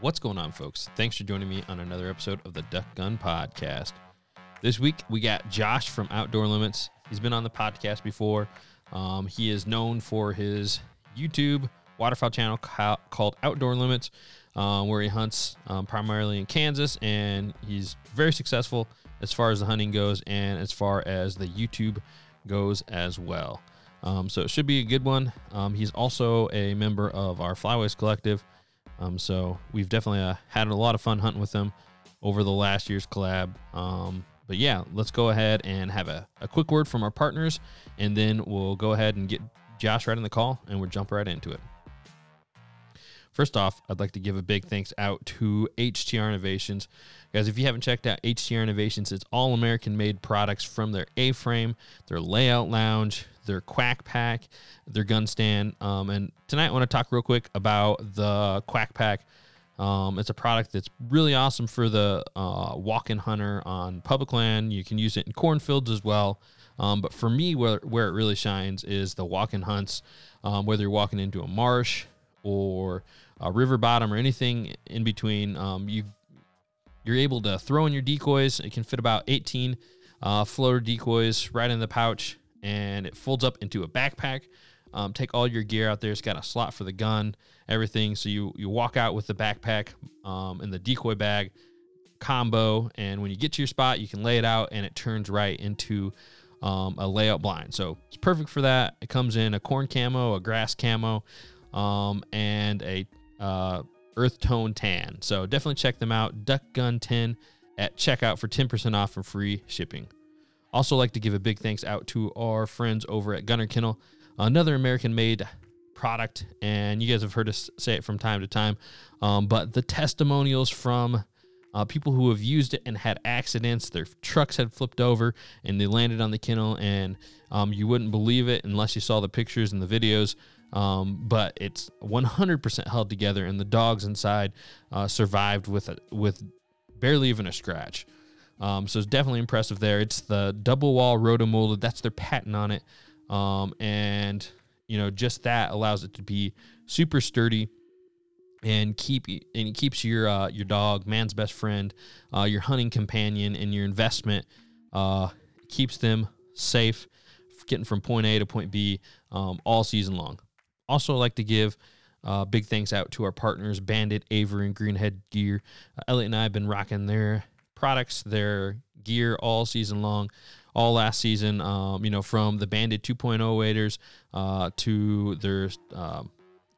What's going on, folks? Thanks for joining me on another episode of the Duck Gun Podcast. This week, we got Josh from Outdoor Limits. He's been on the podcast before. He is known for his YouTube waterfowl channel called Outdoor Limits, where he hunts primarily in Kansas, and he's very successful as far as the hunting goes and as far as the YouTube goes as well. So it should be a good one. He's also a member of our Flyways Collective. So we've definitely had a lot of fun hunting with them over the last year's collab. But yeah, let's go ahead and have a quick word from our partners, and then we'll go ahead and get Josh right in the call, and we'll jump right into it. First off, I'd like to give a big thanks out to HTR Innovations. Guys, if you haven't checked out HTR Innovations, it's all American-made products from their A-frame, their layout lounge, their quack pack, their gun stand. And tonight I want to talk real quick about the quack pack. It's a product that's really awesome for the walk-in hunter on public land. You can use it in cornfields as well. But for me, where it really shines is the walk-in hunts, whether you're walking into a marsh or a river bottom or anything in between. You're able to throw in your decoys. It can fit about 18 floater decoys right in the pouch, and it folds up into a backpack. Take all your gear out there. It's got a slot for the gun, everything. So you walk out with the backpack and the decoy bag combo, and when you get to your spot, you can lay it out, and it turns right into a layout blind. So it's perfect for that. It comes in a corn camo, a grass camo, and a earth tone tan. So definitely check them out. Duck Gun 10 at checkout for 10% off and free shipping. Also like to give a big thanks out to our friends over at Gunner Kennel, another American-made product, and you guys have heard us say it from time to time, but the testimonials from people who have used it and had accidents, their trucks had flipped over, and they landed on the kennel, and you wouldn't believe it unless you saw the pictures and the videos, but it's 100% held together, and the dogs inside survived with barely even a scratch. So it's definitely impressive there. It's the double wall rotomolded. That's their patent on it. And you know, just that allows it to be super sturdy and keeps your dog, man's best friend, your hunting companion, and your investment, keeps them safe getting from point A to point B, all season long. Also like to give, big thanks out to our partners, Bandit, Avery, and Greenhead Gear. Elliot and I have been rocking their products, their gear all season long, all last season, from the Bandit 2.0 waders to their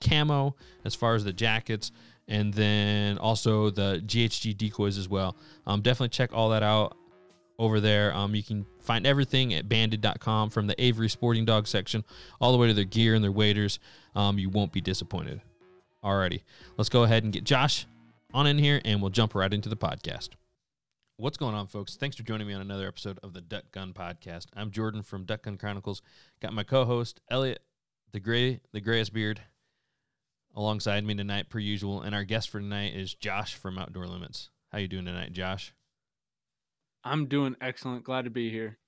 camo as far as the jackets, and then also the GHG decoys as well. Definitely check all that out over there. You can find everything at banded.com, from the Avery sporting dog section all the way to their gear and their waders. You won't be disappointed. Alrighty, let's go ahead and get Josh on in here, and we'll jump right into the podcast. What's going on, folks? Thanks for joining me on another episode of the Duck Gun Podcast. I'm Jordan from Duck Gun Chronicles. Got my co-host, Elliot, the grayest beard, alongside me tonight, per usual. And our guest for tonight is Josh from Outdoor Limits. How you doing tonight, Josh? I'm doing excellent. Glad to be here.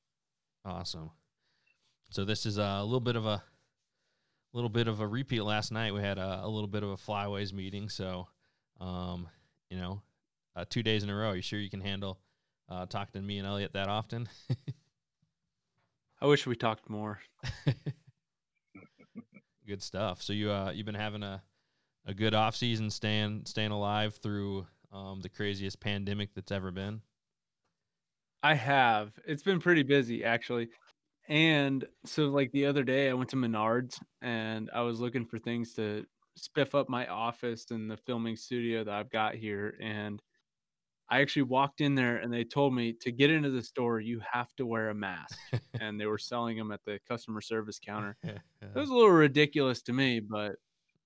Awesome. So this is a little bit of a repeat. Last night we had a little bit of a Flyways meeting. So, 2 days in a row. Are you sure you can handle talking to me and Elliot that often? I wish we talked more. Good stuff. So you've been having a good off season, staying alive through the craziest pandemic that's ever been. I have. It's been pretty busy actually. And so like the other day I went to Menards and I was looking for things to spiff up my office and the filming studio that I've got here, and I actually walked in there and they told me to get into the store, you have to wear a mask. And they were selling them at the customer service counter. Yeah. It was a little ridiculous to me, but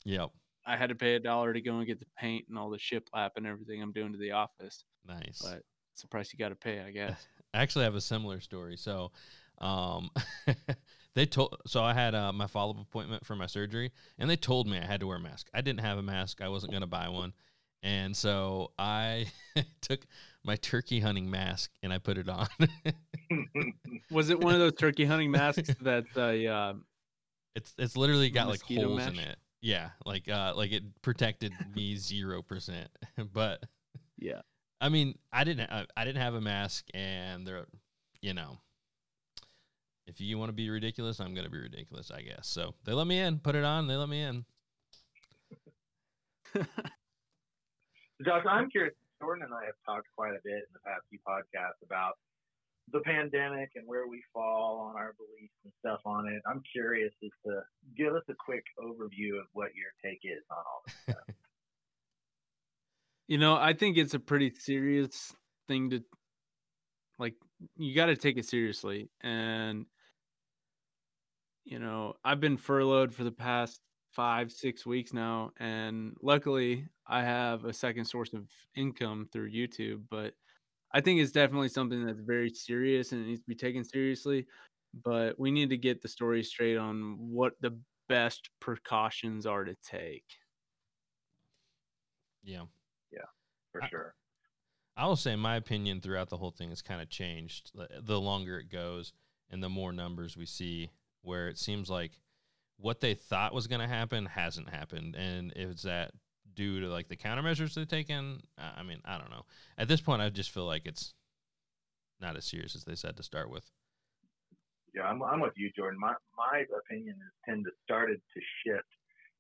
yep. I had to pay $1 to go and get the paint and all the shiplap and everything I'm doing to the office. Nice. But it's the price you got to pay, I guess. I actually have a similar story. So I had my follow-up appointment for my surgery, and they told me I had to wear a mask. I didn't have a mask. I wasn't going to buy one. And so I took my turkey hunting mask and I put it on. Was it one of those turkey hunting masks that it's literally got like holes mesh in it? Yeah, like it protected me 0%. But yeah, I mean, I didn't have a mask, and they're, you know, if you want to be ridiculous, I'm gonna be ridiculous, I guess. So they let me in, put it on. They let me in. Josh, I'm curious. Jordan and I have talked quite a bit in the past few podcasts about the pandemic and where we fall on our beliefs and stuff on it. I'm curious as to give us a quick overview of what your take is on all this stuff. You know, I think it's a pretty serious thing to, like, you got to take it seriously. And, you know, I've been furloughed for the past 5-6 weeks now, and luckily I have a second source of income through YouTube, but I think it's definitely something that's very serious and it needs to be taken seriously. But we need to get the story straight on what the best precautions are to take. Yeah, for sure. I will say my opinion throughout the whole thing has kind of changed the longer it goes and the more numbers we see, where it seems like what they thought was going to happen hasn't happened. And is that due to like the countermeasures they've taken? I mean, I don't know. At this point, I just feel like it's not as serious as they said to start with. Yeah, I'm with you, Jordan. My opinion is started to shift.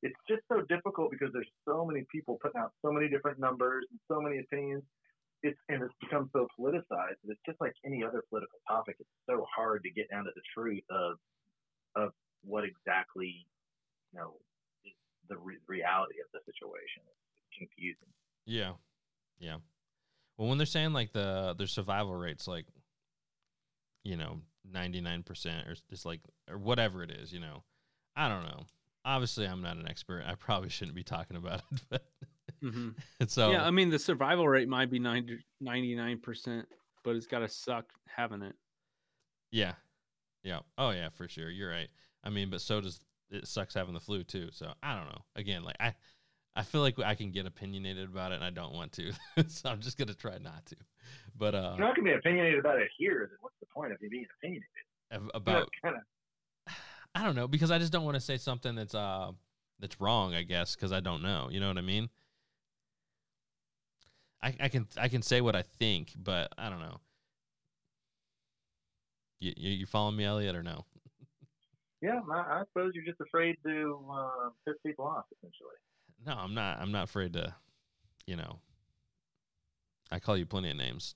It's just so difficult because there's so many people putting out so many different numbers and so many opinions. It's become so politicized that it's just like any other political topic. It's so hard to get down to the truth of what exactly, you know, is the reality of the situation. It's confusing. Yeah. Well, when they're saying like their survival rates, like, you know, 99% or just like, or whatever it is, you know, I don't know. Obviously, I'm not an expert. I probably shouldn't be talking about it. But So yeah, I mean, the survival rate might be 99%, but it's got to suck having it. Yeah. Oh yeah, for sure. You're right. I mean, but so does it sucks having the flu too. So I don't know. Again, like I feel like I can get opinionated about it, and I don't want to, so I'm just gonna try not to. But you're not gonna be opinionated about it here. Then what's the point of you being opinionated about? I don't know, because I just don't want to say something that's wrong, I guess, because I don't know. You know what I mean? I can say what I think, but I don't know. You following me, Elliot, or no? Yeah, I suppose you're just afraid to piss people off, essentially. No, I'm not. I'm not afraid to, you know. I call you plenty of names.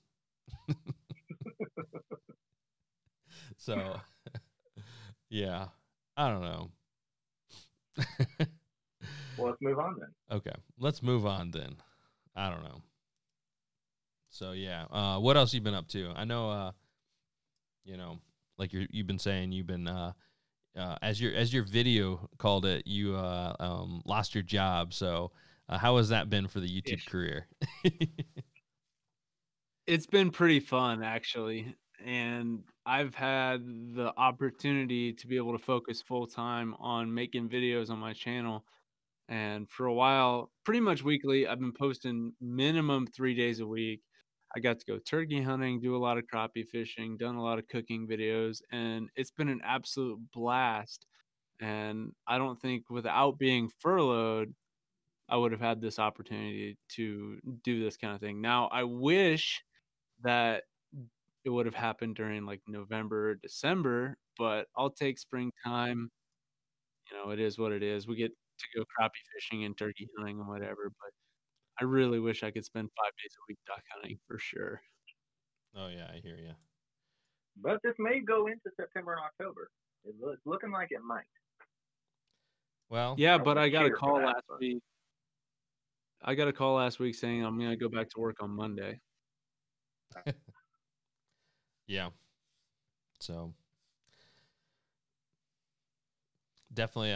So, yeah, I don't know. Well, let's move on then. Okay, let's move on then. I don't know. So, yeah, what else you been up to? I know, you know, like you've been saying, you've been – as your video called it, you lost your job. So how has that been for the YouTube career? It's been pretty fun, actually. And I've had the opportunity to be able to focus full time on making videos on my channel. And for a while, pretty much weekly, I've been posting minimum 3 days a week. I got to go turkey hunting, do a lot of crappie fishing, done a lot of cooking videos, and it's been an absolute blast. And I don't think without being furloughed, I would have had this opportunity to do this kind of thing. Now, I wish that it would have happened during like November or December, but I'll take springtime. You know, it is what it is. We get to go crappie fishing and turkey hunting and whatever, but I really wish I could spend 5 days a week duck hunting for sure. Oh, yeah, I hear you. But this may go into September and October. It's looking like it might. Well, yeah, but I got a call last week. I got a call last week saying I'm going to go back to work on Monday. Yeah. So definitely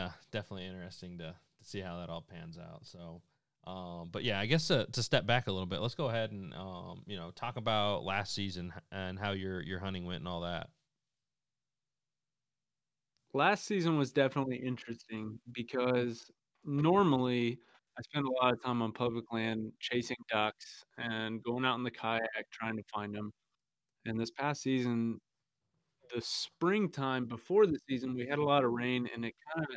interesting to see how that all pans out. So But yeah, I guess to step back a little bit, let's go ahead and talk about last season and how your hunting went and all that. Last season was definitely interesting because normally I spend a lot of time on public land chasing ducks and going out in the kayak trying to find them. And this past season, the springtime before the season, we had a lot of rain and it kind of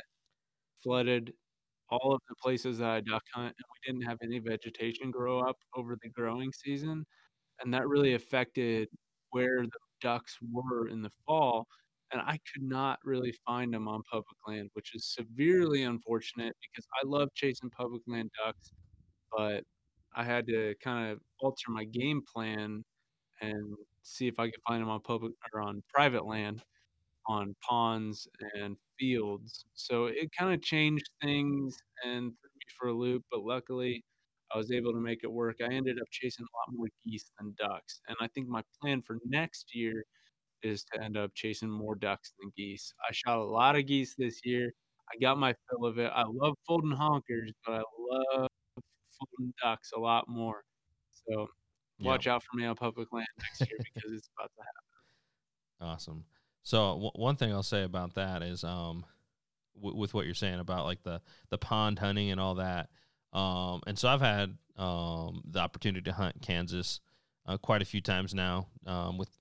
flooded all of the places that I duck hunt, and we didn't have any vegetation grow up over the growing season. And that really affected where the ducks were in the fall. And I could not really find them on public land, which is severely unfortunate because I love chasing public land ducks, but I had to kind of alter my game plan and see if I could find them on public or on private land, on ponds and fields. So it kind of changed things and threw me for a loop, but luckily I was able to make it work. I ended up chasing a lot more geese than ducks. And I think my plan for next year is to end up chasing more ducks than geese. I shot a lot of geese this year. I got my fill of it. I love folding honkers, but I love folding ducks a lot more. So watch out for me on public land next year because it's about to happen. Awesome. So one thing I'll say about that is with what you're saying about like the pond hunting and all that. And so I've had the opportunity to hunt Kansas quite a few times now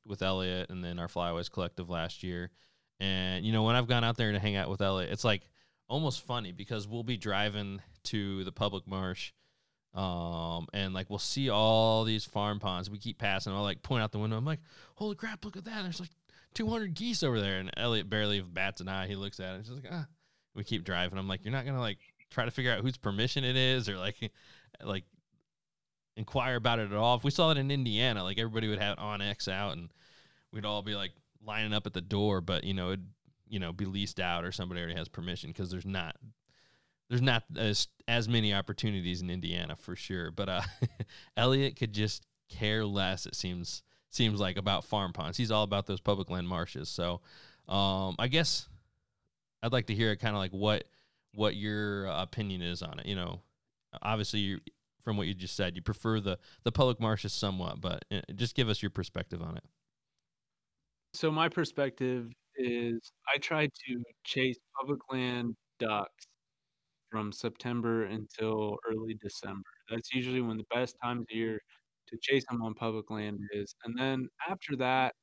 with Elliot and then our Flyways Collective last year. And, when I've gone out there to hang out with Elliot, it's like almost funny because we'll be driving to the public marsh and like we'll see all these farm ponds. We keep passing. I'll like point out the window. I'm like, holy crap, look at that. There's like 200 geese over there. And Elliot barely bats an eye. He looks at it. He's like, ah. We keep driving. I'm like, you're not going to like try to figure out whose permission it is or like inquire about it at all. If we saw it in Indiana, like everybody would have Onyx out and we'd all be like lining up at the door, but it'd, be leased out or somebody already has permission. Cause there's not as many opportunities in Indiana for sure. But, Elliot could just care less. It seems like about farm ponds. He's all about those public land marshes. So, I guess I'd like to hear kind of like what your opinion is on it. Obviously from what you just said, you prefer the public marshes somewhat, but just give us your perspective on it. So my perspective is I try to chase public land ducks from September until early December. That's usually when the best time of year to chase them on public land is. And then after that,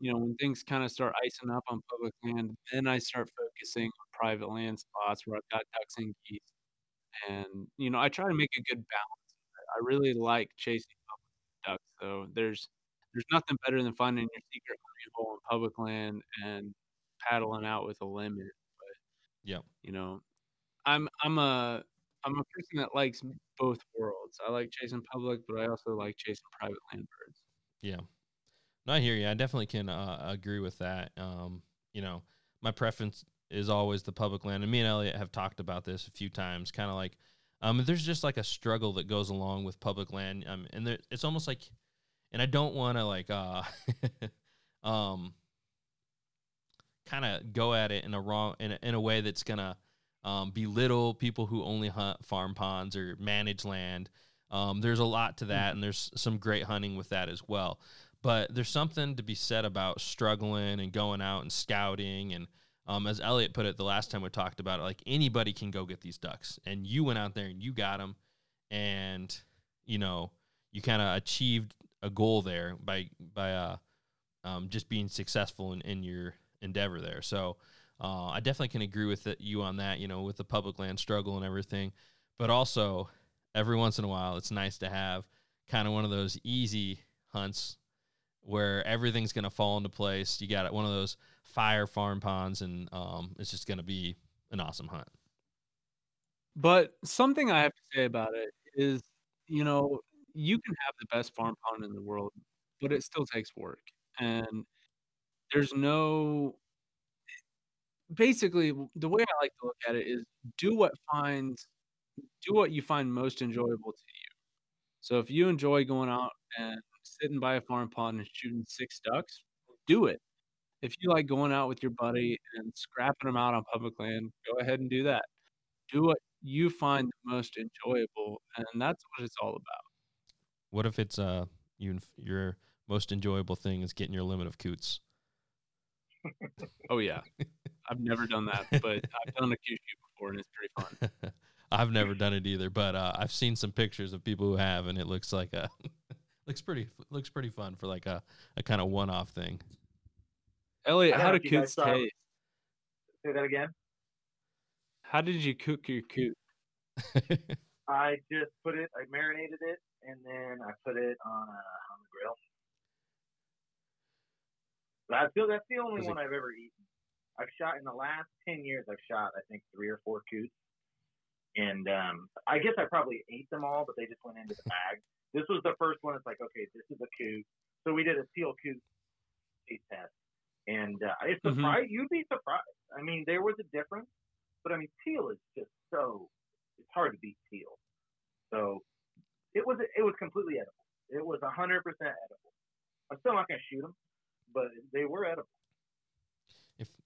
when things kind of start icing up on public land, then I start focusing on private land spots where I've got ducks and geese. And, I try to make a good balance. I really like chasing public ducks, though. There's nothing better than finding your secret honey hole in public land and paddling out with a limit. But, I'm a person that likes both worlds. I like chasing public, but I also like chasing private land birds. Yeah. No, I hear you. I definitely can agree with that. My preference is always the public land. And me and Elliot have talked about this a few times, kind of like, there's just like a struggle that goes along with public land. And there, it's almost like, and I don't want to like, kind of go at it in a way that's going to, belittle people who only hunt farm ponds or manage land. There's a lot to that. And there's some great hunting with that as well, but there's something to be said about struggling and going out and scouting and, as Elliot put it, the last time we talked about it, like anybody can go get these ducks, and you went out there and you got them, and you kind of achieved a goal there by just being successful in your endeavor there. So I definitely can agree with you on that, with the public land struggle and everything, but also every once in a while, it's nice to have kind of one of those easy hunts where everything's going to fall into place. You got one of those fire farm ponds, and it's just going to be an awesome hunt. But something I have to say about it is, you can have the best farm pond in the world, but it still takes work. And basically the way I like to look at it is do what you find most enjoyable to you. So if you enjoy going out and sitting by a farm pond and shooting 6 ducks, do it. If you like going out with your buddy and scrapping them out on public land, go ahead and do that. Do what you find the most enjoyable, and that's what it's all about. What if it's your most enjoyable thing is getting your limit of coots? Oh yeah, I've never done that, but I've done a coot shoot before, and it's pretty fun. I've never done it either, but I've seen some pictures of people who have, and it looks like a looks pretty fun for like a kind of one-off thing. Elliot, how do coots taste? Say that again. How did you cook your coot? I just put it, I marinated it, and then I put it on the grill. But I feel that's the only one I've ever eaten. I've shot in the last 10 years, I've shot, I think, 3 or 4 coots. And I guess I probably ate them all, but they just went into the bag. This was the first one. It's like, okay, this is a coot. So we did a seal coot taste test. And it's surprised. You'd be surprised. I mean, there was a difference. But, I mean, teal is just so – it's hard to beat teal. So it was completely edible. It was 100% edible. I'm still not going to shoot them, but they were edible.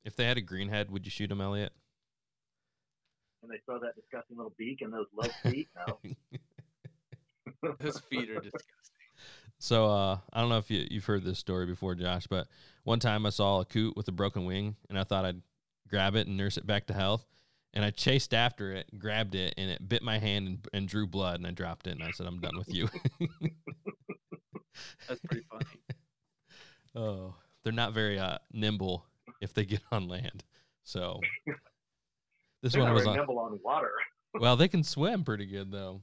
If they had a greenhead, would you shoot them, Elliot? And they saw that disgusting little beak and those low feet? No. Those feet are disgusting. So I don't know if you've heard this story before, Josh, but one time I saw a coot with a broken wing, and I thought I'd grab it and nurse it back to health. And I chased after it, grabbed it, and it bit my hand and drew blood, and I dropped it, and I said, I'm done with you. That's pretty funny. Oh, they're not very nimble if they get on land. So this they're one not was very on, nimble on water. Well, they can swim pretty good, though,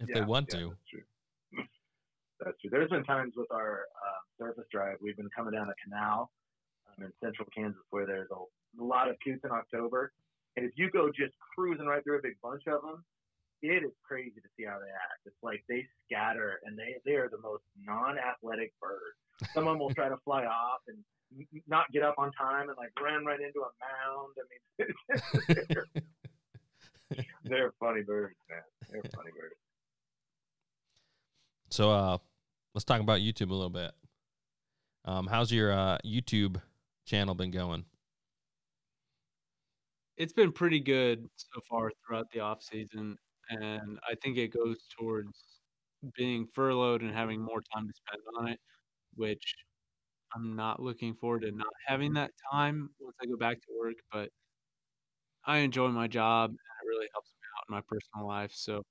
if they want to. That's true. There's been times with our surface drive, we've been coming down a canal in central Kansas where there's a lot of coots in October. And if you go just cruising right through a big bunch of them, it is crazy to see how they act. It's like they scatter, and they are the most non-athletic birds. Some of them will try to fly off and not get up on time and, like, run right into a mound. I mean, they're funny birds, man. They're funny birds. So let's talk about YouTube a little bit. How's your YouTube channel been going? It's been pretty good so far throughout the off season, and I think it goes towards being furloughed and having more time to spend on it, which I'm not looking forward to not having that time once I go back to work, but I enjoy my job and it really helps me out in my personal life. So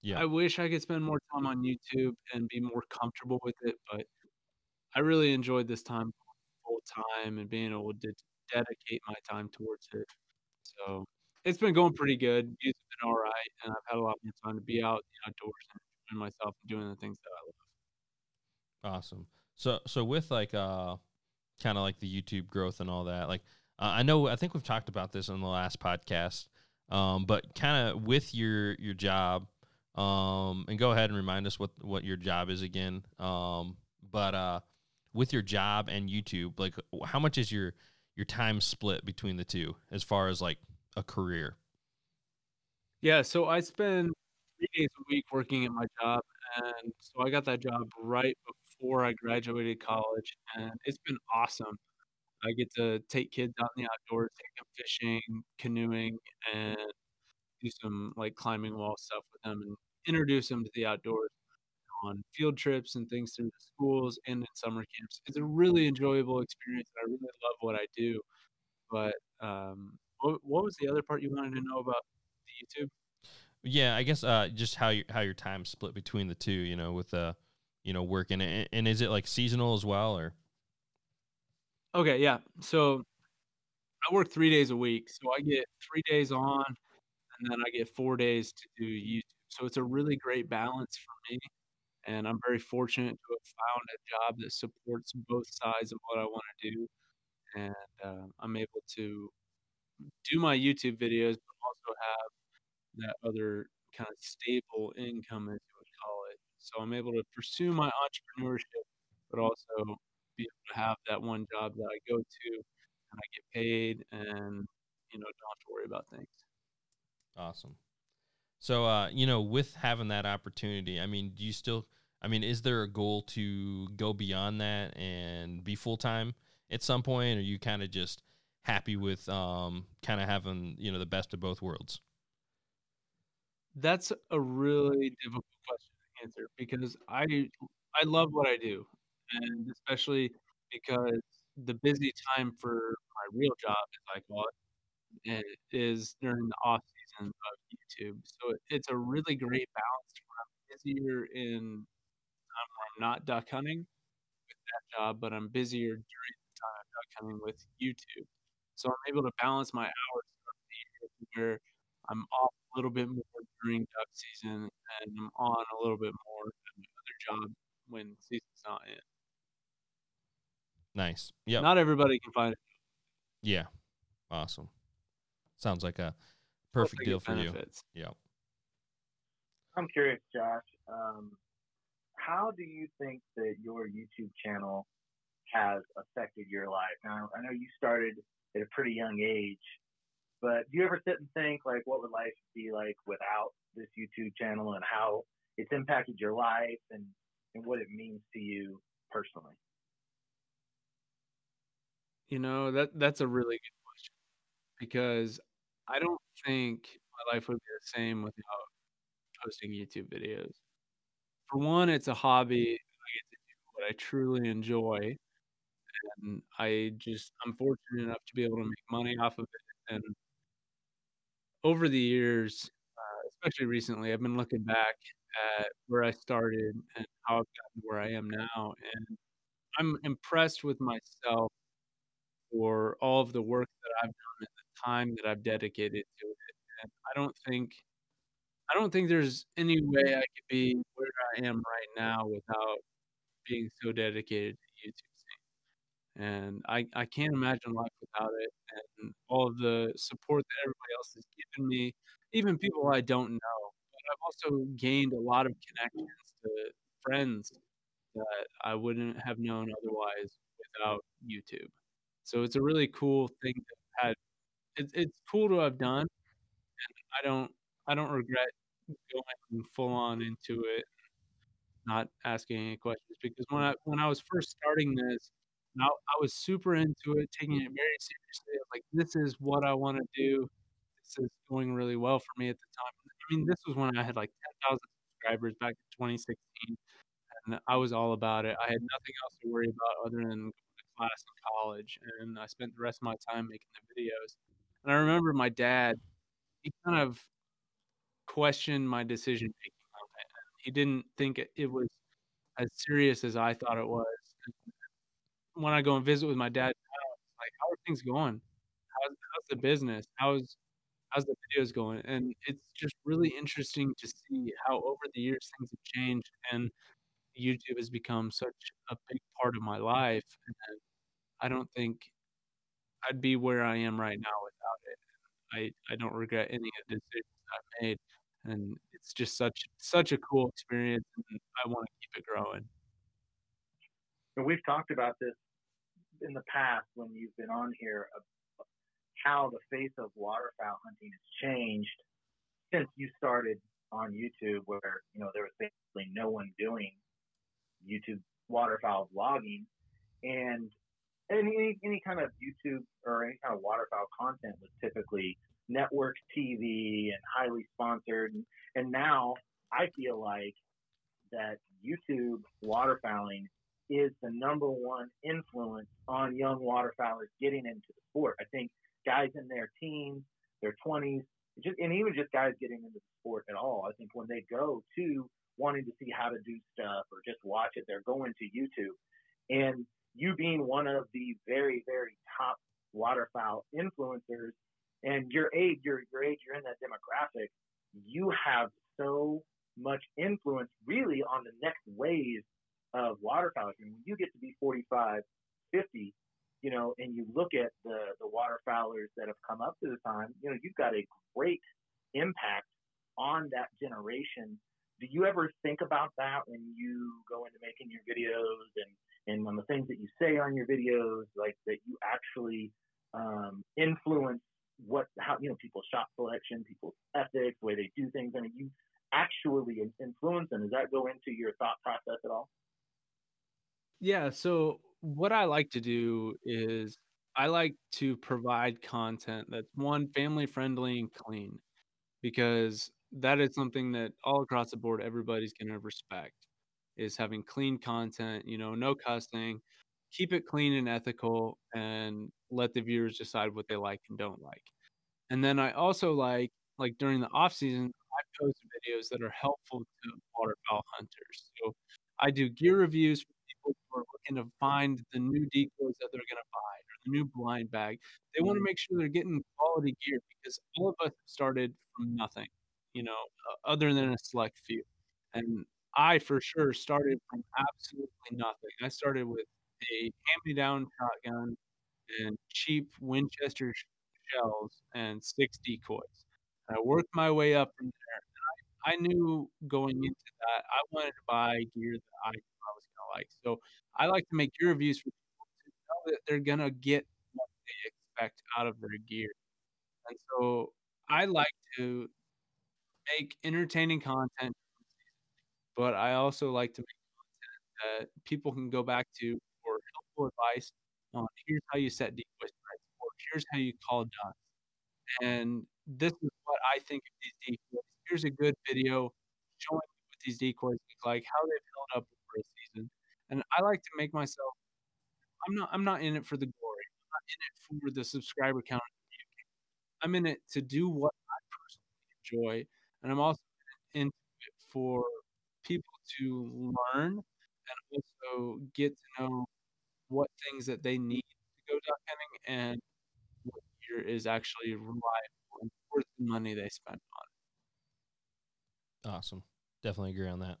yeah, I wish I could spend more time on YouTube and be more comfortable with it, but I really enjoyed this time full time and being able to dedicate my time towards it. So it's been going pretty good. It's been all right, and I've had a lot more time to be out in the outdoors and enjoying myself and doing the things that I love. Awesome. So with like kind of like the YouTube growth and all that, like I think we've talked about this on the last podcast, but kind of with your job, and go ahead and remind us what your job is again. But with your job and YouTube, like how much is your time split between the two as far as like a career? Yeah. So I spend 3 days a week working at my job. And so I got that job right before I graduated college, and it's been awesome. I get to take kids out in the outdoors, take them fishing, canoeing, and do some like climbing wall stuff with them and introduce them to the outdoors on field trips and things through the schools and in summer camps. It's a really enjoyable experience. I really love what I do. But what was the other part you wanted to know about the YouTube? Yeah, I guess just how your time split between the two, you know, with working. And is it like seasonal as well, or? Okay, yeah. So I work 3 days a week. So I get 3 days on, and then I get 4 days to do YouTube. So it's a really great balance for me. And I'm very fortunate to have found a job that supports both sides of what I want to do. And I'm able to do my YouTube videos, but also have that other kind of stable income, as you would call it. So I'm able to pursue my entrepreneurship, but also be able to have that one job that I go to and I get paid and, you know, don't have to worry about things. Awesome. So, with having that opportunity, I mean, is there a goal to go beyond that and be full-time at some point? Or are you kind of just happy with kind of having, you know, the best of both worlds? That's a really difficult question to answer because I love what I do, and especially because the busy time for my real job, as I call it, is during the off season of YouTube. So it's a really great balance where I'm busier in time where I'm not duck hunting with that job, but I'm busier during the time I'm duck hunting with YouTube. So I'm able to balance my hours throughout the year where I'm off a little bit more during duck season and I'm on a little bit more than my other job when season's not in. Nice. Yeah. Not everybody can find it. Yeah. Awesome. Sounds like a perfect deal for benefits. You. Yeah. I'm curious, Josh. How do you think that your YouTube channel has affected your life? Now, I know you started at a pretty young age, but do you ever sit and think, like, what would life be like without this YouTube channel and how it's impacted your life and what it means to you personally? You know, that's a really good question because I don't think my life would be the same without posting YouTube videos. For one, it's a hobby. I get to do what I truly enjoy. And I'm fortunate enough to be able to make money off of it. And over the years, especially recently, I've been looking back at where I started and how I've gotten to where I am now. And I'm impressed with myself for all of the work that I've done and the time that I've dedicated to it. And I don't think there's any way I could be where I am right now without being so dedicated to YouTube. And I can't imagine life without it. And all of the support that everybody else has given me, even people I don't know. But I've also gained a lot of connections to friends that I wouldn't have known otherwise without YouTube. So it's a really cool thing that it's cool to have done. And I don't regret going full on into it, not asking any questions, because when I was first starting this, I was super into it, taking it very seriously. I'm like, this is what I want to do. This is going really well for me at the time. I mean, this was when I had like 10,000 subscribers back in 2016, and I was all about it. I had nothing else to worry about other than class in college, and I spent the rest of my time making the videos. And I remember my dad, he kind of questioned my decision making on it. He didn't think it was as serious as I thought it was. When I go and visit with my dad, I'm like, how are things going? How's the business? How's the videos going? And it's just really interesting to see how over the years things have changed, and YouTube has become such a big part of my life. And I don't think I'd be where I am right now without it. I don't regret any of the decisions I've made. And it's just such a cool experience, and I want to keep it growing. And we've talked about this in the past when you've been on here, of how the face of waterfowl hunting has changed since you started on YouTube, where, you know, there was basically no one doing YouTube waterfowl vlogging, and any kind of YouTube or any kind of waterfowl content was typically network TV and highly sponsored. And now I feel like that YouTube waterfowling is the number one influence on young waterfowlers getting into the sport. I think guys in their teens, their 20s, and even just guys getting into the sport at all, I think when they go to wanting to see how to do stuff or just watch it, they're going to YouTube. And you being one of the very, very top waterfowl influencers, and your age, you're in that demographic, you have so much influence really on the next wave of waterfowlers. And when you get to be 45, 50, you know, and you look at the waterfowlers that have come up to the time, you know, you've got a great impact on that generation. Do you ever think about that when you go into making your videos and on the things that you say on your videos, like that you actually influence how, you know, people's shot selection, people's ethics, the way they do things? I mean, you actually influence them. Does that go into your thought process at all? Yeah. So what I like to do is I like to provide content that's, one, family friendly and clean, because that is something that all across the board, everybody's going to respect, is having clean content, you know, no cussing, keep it clean and ethical, and let the viewers decide what they like and don't like. And then I also like during the off season, I post videos that are helpful to waterfowl hunters. So I do gear reviews for people who are looking to find the new decoys that they're going to buy or the new blind bag. They want to make sure they're getting quality gear, because all of us started from nothing, you know, other than a select few. And I for sure started from absolutely nothing. I started with a hand-me-down shotgun and cheap Winchester shells and 6 decoys. I worked my way up from there. And I knew going into that I wanted to buy gear that I knew I was going to like. So I like to make gear reviews for people to know that they're going to get what they expect out of their gear. And so I like to make entertaining content, but I also like to make content that people can go back to for helpful advice on here's how you set decoys, or here's how you call ducks. And this is what I think of these decoys. Here's a good video showing what these decoys look like, how they've held up over a season. And I like to make myself, I'm not in it for the glory. I'm not in it for the subscriber count. I'm in it to do what I personally enjoy. And I'm also in it for people to learn and also get to know what things that they need to go duck hunting and what gear is actually reliable and worth the money they spend on. Awesome. Definitely agree on that.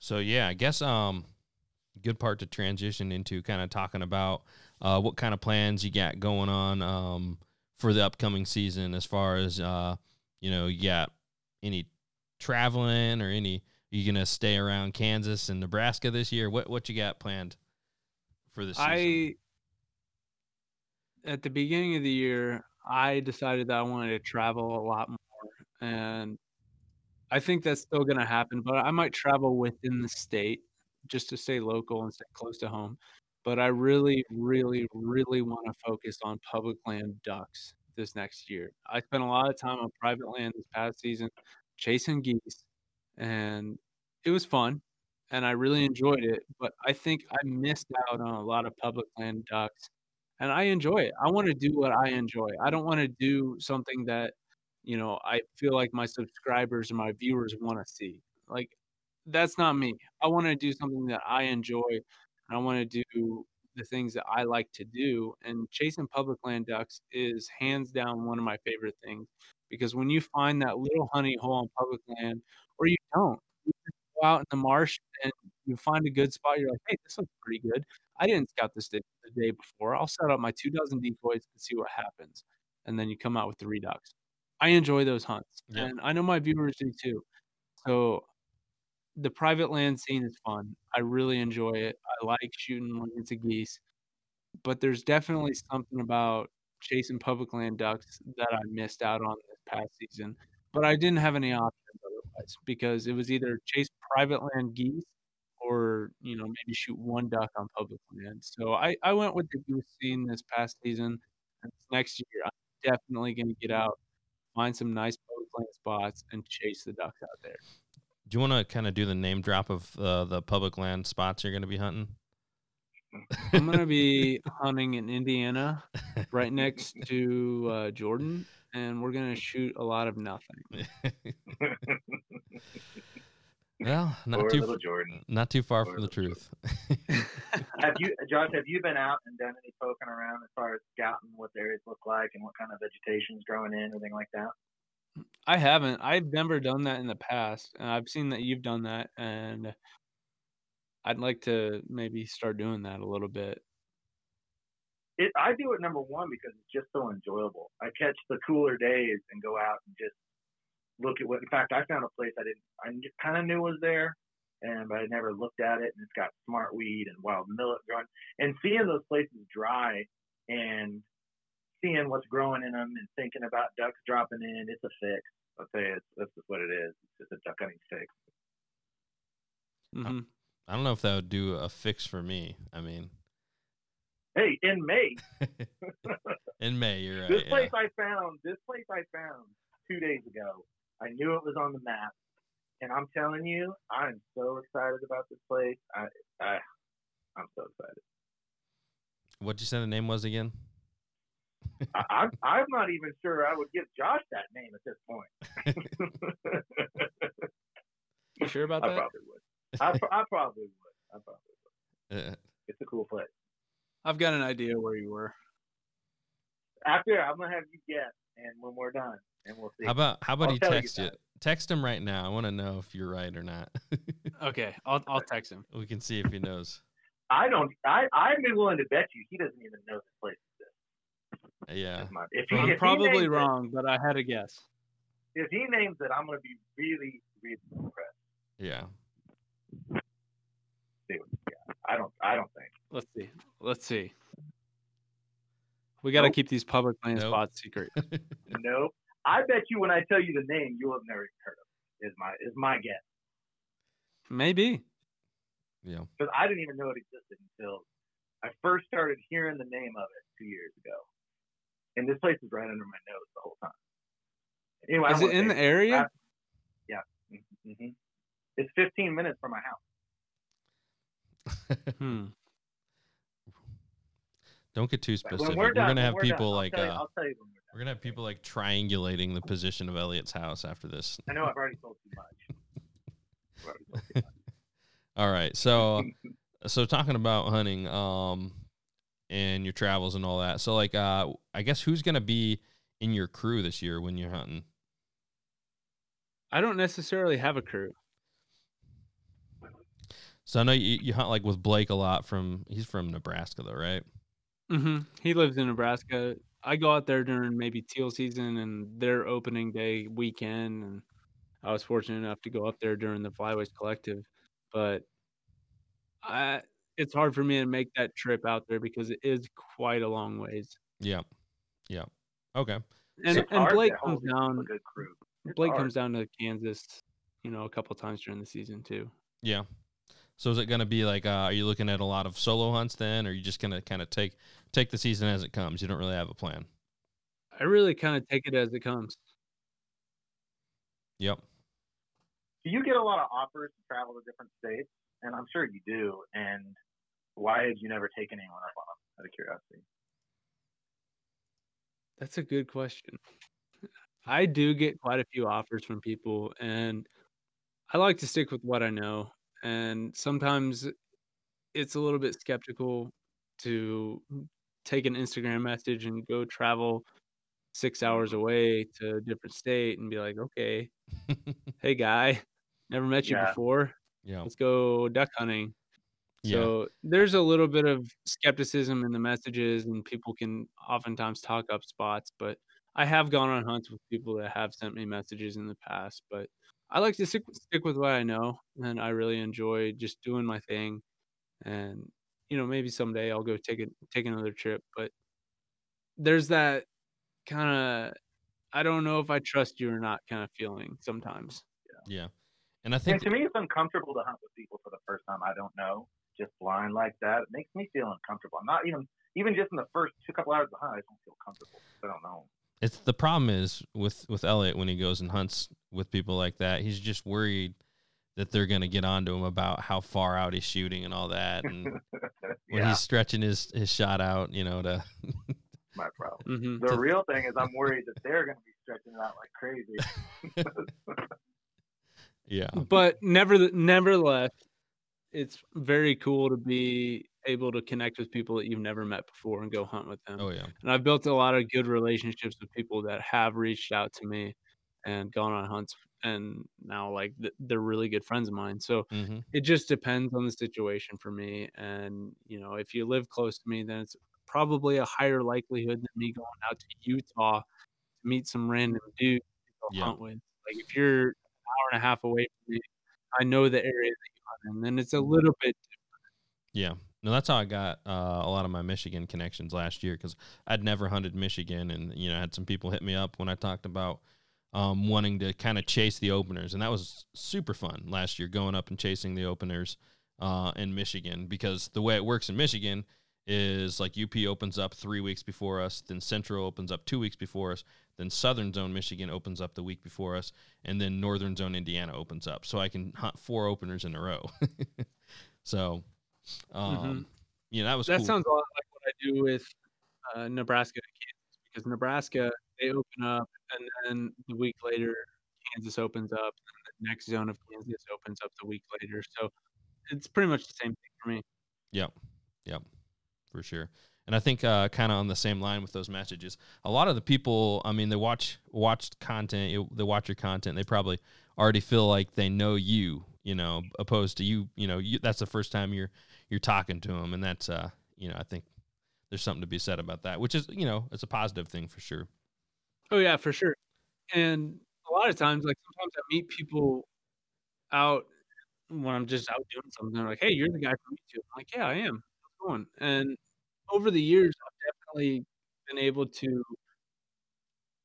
So yeah, I guess good part to transition into kind of talking about what kind of plans you got going on for the upcoming season, as far as you know, you got any traveling or any, you going to stay around Kansas and Nebraska this year? What you got planned for this season? At the beginning of the year, I decided that I wanted to travel a lot more, and I think that's still going to happen, but I might travel within the state just to stay local and stay close to home. But I really, really, really want to focus on public land ducks this next year. I spent a lot of time on private land this past season chasing geese, and it was fun and I really enjoyed it, but I think I missed out on a lot of public land ducks, and I enjoy it. I want to do what I enjoy. I don't want to do something that, you know, I feel like my subscribers or my viewers want to see. Like, that's not me. I want to do something that I enjoy, and I want to do the things that I like to do, and chasing public land ducks is hands down one of my favorite things. Because when you find that little honey hole on public land, or you don't, you go out in the marsh and you find a good spot, you're like, hey, this looks pretty good. I didn't scout this the day before. I'll set up my 24 decoys and see what happens. And then you come out with 3 ducks. I enjoy those hunts. Yeah. And I know my viewers do too. So the private land scene is fun. I really enjoy it. I like shooting lands of geese. But there's definitely something about chasing public land ducks that I missed out on this past season, but I didn't have any options otherwise, because it was either chase private land geese or, you know, maybe shoot 1 duck on public land. So I went with the goose scene this past season, and next year I'm definitely going to get out, find some nice public land spots, and chase the ducks out there. Do you want to kind of do the name drop of the public land spots you're going to be hunting? I'm going to be hunting in Indiana right next to Jordan, and we're going to shoot a lot of nothing. Well, not too far from the truth. Josh, have you been out and done any poking around as far as scouting what the areas look like and what kind of vegetation's growing in, anything like that? I haven't. I've never done that in the past, and I've seen that you've done that, and I'd like to maybe start doing that a little bit. I do it, number one, because it's just so enjoyable. I catch the cooler days and go out and just look at what. In fact, I found a place I kind of knew was there, but I never looked at it. And it's got smartweed and wild millet growing. And seeing those places dry and seeing what's growing in them and thinking about ducks dropping in, it's a fix. I'll tell you, that's just what it is. It's just a duck hunting fix. Mm-hmm. I don't know if that would do a fix for me. I mean, hey, in May. You're right. This place I found 2 days ago. I knew it was on the map. And I'm telling you, I'm so excited about this place. I'm so excited. What'd you say the name was again? I'm not even sure I would give Josh that name at this point. You sure about that? I probably would. It's a cool place. I've got an idea where you were. After, I'm going to have you guess, and when we're done, and we'll see. How about you text it? Text him right now. I want to know if you're right or not. Okay, I'll text him. We can see if he knows. I'd be willing to bet you he doesn't even know this place exists. Yeah. I'm probably wrong, but I had a guess. If he names it, I'm going to be really, really impressed. Yeah. Dude, yeah. I don't think. Let's see. We got to keep these public land spots secret. Nope. I bet you when I tell you the name, you'll have never even heard of it, is my guess. Maybe. Yeah. Because I didn't even know it existed until I first started hearing the name of it 2 years ago. And this place is right under my nose the whole time. Anyway, is it in the area? Yeah. Mm-hmm. It's 15 minutes from my house. Don't get too specific. We're gonna have people like we're gonna have people like triangulating the position of Elliot's house after this. I know I've already told too much. All right, so talking about hunting, and your travels and all that. So like, I guess who's gonna be in your crew this year when you're hunting? I don't necessarily have a crew. So I know you hunt like with Blake a lot. He's from Nebraska though, right? Mm-hmm. He lives in Nebraska. I go out there during maybe teal season and their opening day weekend, and I was fortunate enough to go up there during the Flyways Collective. But it's hard for me to make that trip out there because it is quite a long ways. Yeah, yeah, okay. And Blake comes down to Kansas, a couple times during the season too. Yeah. So is it going to be like, are you looking at a lot of solo hunts then, or are you just going to kind of take the season as it comes? You don't really have a plan. I really kind of take it as it comes. Yep. Do you get a lot of offers to travel to different states? And I'm sure you do. And why have you never taken anyone up on them, out of curiosity? That's a good question. I do get quite a few offers from people, and I like to stick with what I know. And sometimes it's a little bit skeptical to take an Instagram message and go travel 6 hours away to a different state and be like, okay, hey guy, never met you before. Yeah. Let's go duck hunting. Yeah. So there's a little bit of skepticism in the messages, and people can oftentimes talk up spots, but I have gone on hunts with people that have sent me messages in the past, but I like to stick with what I know, and I really enjoy just doing my thing. And, maybe someday I'll go take another trip. But there's that kind of, I don't know if I trust you or not kind of feeling sometimes. Yeah. And I think to me, it's uncomfortable to hunt with people for the first time. I don't know. Just blind like that. It makes me feel uncomfortable. I'm not even just in the first couple hours of the hunt, I don't feel comfortable. I don't know. It's the problem is with Elliot when he goes and hunts with people like that, he's just worried that they're going to get onto him about how far out he's shooting and all that. And when he's stretching his shot out, to my problem. Mm-hmm. The real thing is I'm worried that they're going to be stretching it out like crazy. Yeah. But nevertheless, it's very cool to be able to connect with people that you've never met before and go hunt with them. Oh yeah. And I've built a lot of good relationships with people that have reached out to me and gone on hunts, and now like they're really good friends of mine. So it just depends on the situation for me. And if you live close to me, then it's probably a higher likelihood than me going out to Utah to meet some random dude to go hunt with. Like if you're an hour and a half away from me, I know the area that you hunt in, then it's a little bit different. Yeah. No, that's how I got a lot of my Michigan connections last year, because I'd never hunted Michigan, and I had some people hit me up when I talked about wanting to kind of chase the openers, and that was super fun last year, going up and chasing the openers in Michigan, because the way it works in Michigan is like UP opens up 3 weeks before us, then Central opens up 2 weeks before us, Then Southern Zone Michigan opens up the week before us, and then Northern Zone Indiana opens up. So I can hunt four openers in a row. So, yeah, that was cool. That sounds a lot like what I do with Nebraska and Kansas, because Nebraska, they open up, and then the week later, Kansas opens up, and the next zone of Kansas opens up the week later. So it's pretty much the same thing for me. Yep, yep, for sure. And I think kind of on the same line with those messages, a lot of the people, I mean, they watched content, they watch your content, they probably already feel like they know you, you know, opposed to you, you know, that's the first time you're talking to them. And that's, you know, I think there's something to be said about that, which is, you know, it's a positive thing for sure. Oh, yeah, for sure. And a lot of times, like sometimes I meet people out when I'm just out doing something. They're like, hey, you're the guy from YouTube. I'm like, yeah, I am. How's it going? And over the years, I've definitely been able to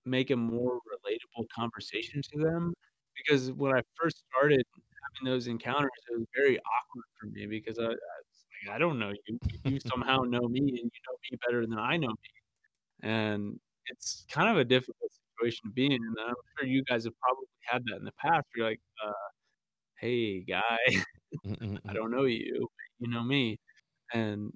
make a more relatable conversation to them, because when I first started having those encounters, it was very awkward for me, because I was like, I don't know you. You somehow know me, and you know me better than I know me. And it's kind of a difficult situation to be in. And I'm sure you guys have probably had that in the past. You're like, hey, guy, I don't know you, but you know me. And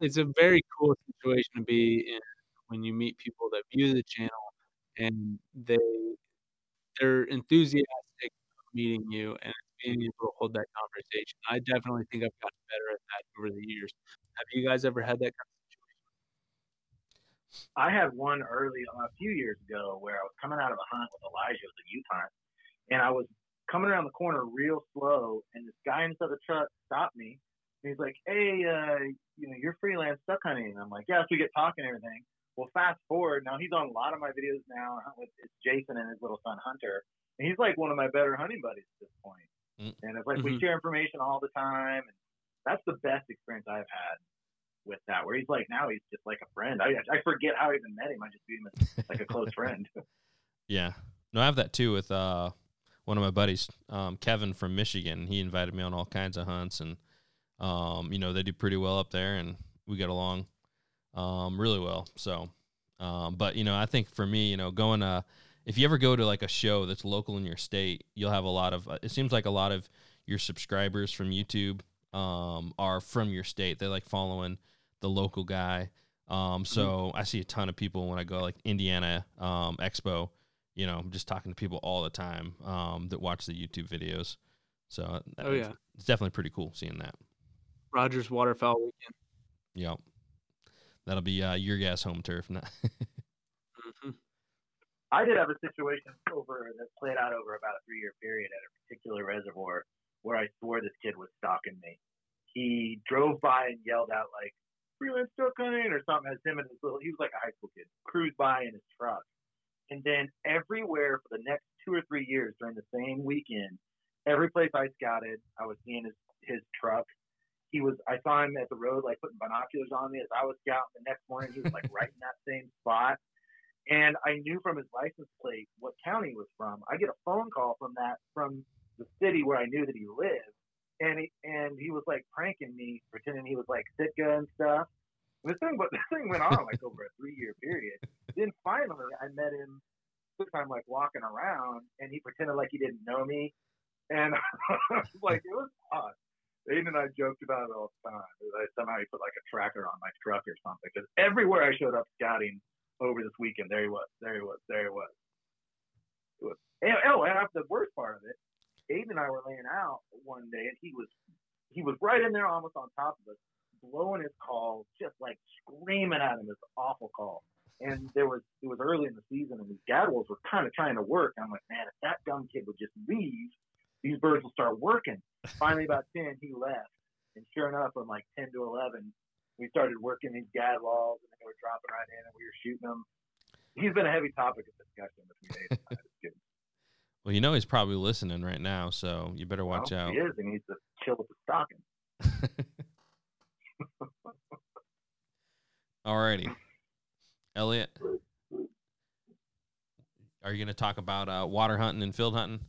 it's a very cool situation to be in when you meet people that view the channel and they're enthusiastic about meeting you and being able to hold that conversation. I definitely think I've gotten better at that over the years. Have you guys ever had that kind of situation? I had one early on a few years ago where I was coming out of a hunt with Elijah. It was a youth hunt, and I was coming around the corner real slow, and this guy inside the truck stopped me. He's like, hey, you know, you're freelance duck hunting. And I'm like, yes, we get talking and everything. Well, fast forward. Now, he's on a lot of my videos now. It's Jason and his little son, Hunter. And he's like one of my better hunting buddies at this point. And it's like we share information all the time. And that's the best experience I've had with that, where he's like, now he's just like a friend. I forget how I even met him. I just view him as like a close friend. Yeah. No, I have that too with one of my buddies, Kevin from Michigan. He invited me on all kinds of hunts, and you know, they do pretty well up there, and we get along really well. So, but, you know, I think for me, you know, if you ever go to like a show that's local in your state, you'll have a lot of, it seems like a lot of your subscribers from YouTube are from your state. They like following the local guy. So I see a ton of people when I go like Indiana Expo, you know, I'm just talking to people all the time that watch the YouTube videos. So it's definitely pretty cool seeing that. Rogers Waterfowl Weekend. Yep. That'll be your guys' home turf. I did have a situation that played out over about a 3-year period at a particular reservoir where I swore this kid was stalking me. He drove by and yelled out like, freelance duck hunting or something, as him and he was like a high school kid, cruised by in his truck. And then everywhere for the next 2 or 3 years during the same weekend, every place I scouted, I was seeing his truck. I saw him at the road, like putting binoculars on me as I was scouting. The next morning, he was like right in that same spot. And I knew from his license plate what county he was from. I get a phone call from the city where I knew that he lived. And he was like pranking me, pretending he was like Sitka and stuff. And this thing went on like over a 3-year period. Then finally, I met him this time like walking around, and he pretended like he didn't know me. And I was like, it was odd. Aiden and I joked about it all the time. Somehow he put like a tracker on my truck or something. Because everywhere I showed up scouting over this weekend, there he was. It was. And the worst part of it, Aiden and I were laying out one day, and he was right in there, almost on top of us, blowing his call, just like screaming at him, this awful call. And it was early in the season, and these gadwalls were kind of trying to work. And I'm like, man, if that dumb kid would just leave, these birds will start working. Finally, about 10, he left. And sure enough, from like 10 to 11, we started working these gadwalls, and they were dropping right in, and we were shooting them. He's been a heavy topic of discussion between Aiden and I. Well, you know he's probably listening right now, so you better watch out. He is, and he needs to chill with the stocking. Alrighty. Elliot, are you going to talk about water hunting and field hunting?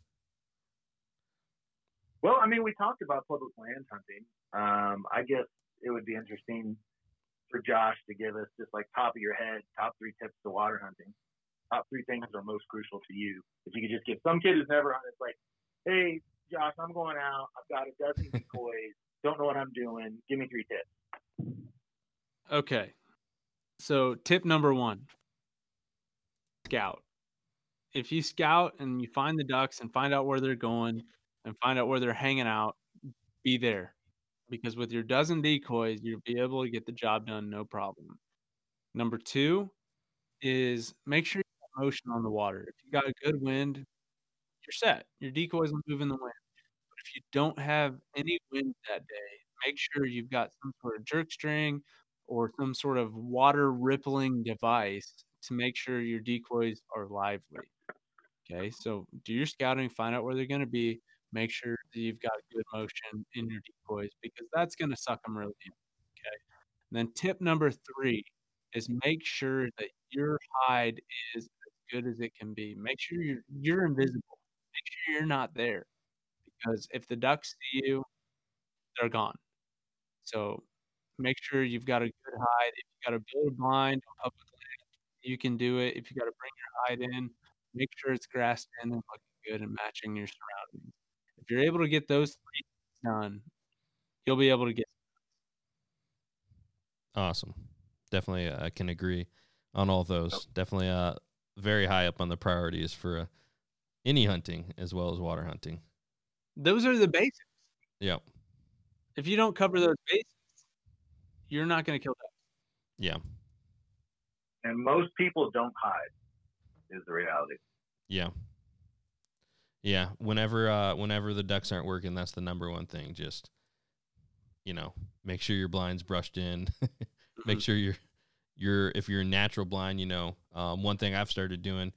Well, I mean, we talked about public land hunting. I guess it would be interesting for Josh to give us just like top of your head, top 3 tips to water hunting. top three things are most crucial to you. If you could just get some kid who's never hunted, like, hey, Josh, I'm going out. I've got a dozen decoys. Don't know what I'm doing. Give me three tips. Okay. So tip number one, scout. If you scout and you find the ducks and find out where they're going and find out where they're hanging out, be there. Because with your dozen decoys, you'll be able to get the job done, no problem. Number two is make sure you have motion on the water. If you got a good wind, you're set. Your decoys will move in the wind. But if you don't have any wind that day, make sure you've got some sort of jerk string or some sort of water rippling device to make sure your decoys are lively. Okay, so do your scouting, find out where they're going to be, make sure that you've got good motion in your decoys because that's going to suck them really in. Okay, and then tip number three is make sure that your hide is as good as it can be. Make sure you're invisible. Make sure you're not there because if the ducks see you, they're gone. So make sure you've got a good hide. If you got to build a blind on public land, you can do it. If you got to bring your hide in, make sure it's grassed in and looking good and matching your surroundings. If you're able to get those three done, you'll be able to get them. Awesome. Definitely, I can agree on all those. Yep. Definitely, very high up on the priorities for any hunting as well as water hunting. Those are the basics. Yep. If you don't cover those basics, you're not going to kill that. Yeah. And most people don't hide, is the reality. Yeah. Yeah. Whenever the ducks aren't working, that's the number one thing. Just, make sure your blind's brushed in. Make sure if you're natural blind, one thing I've started doing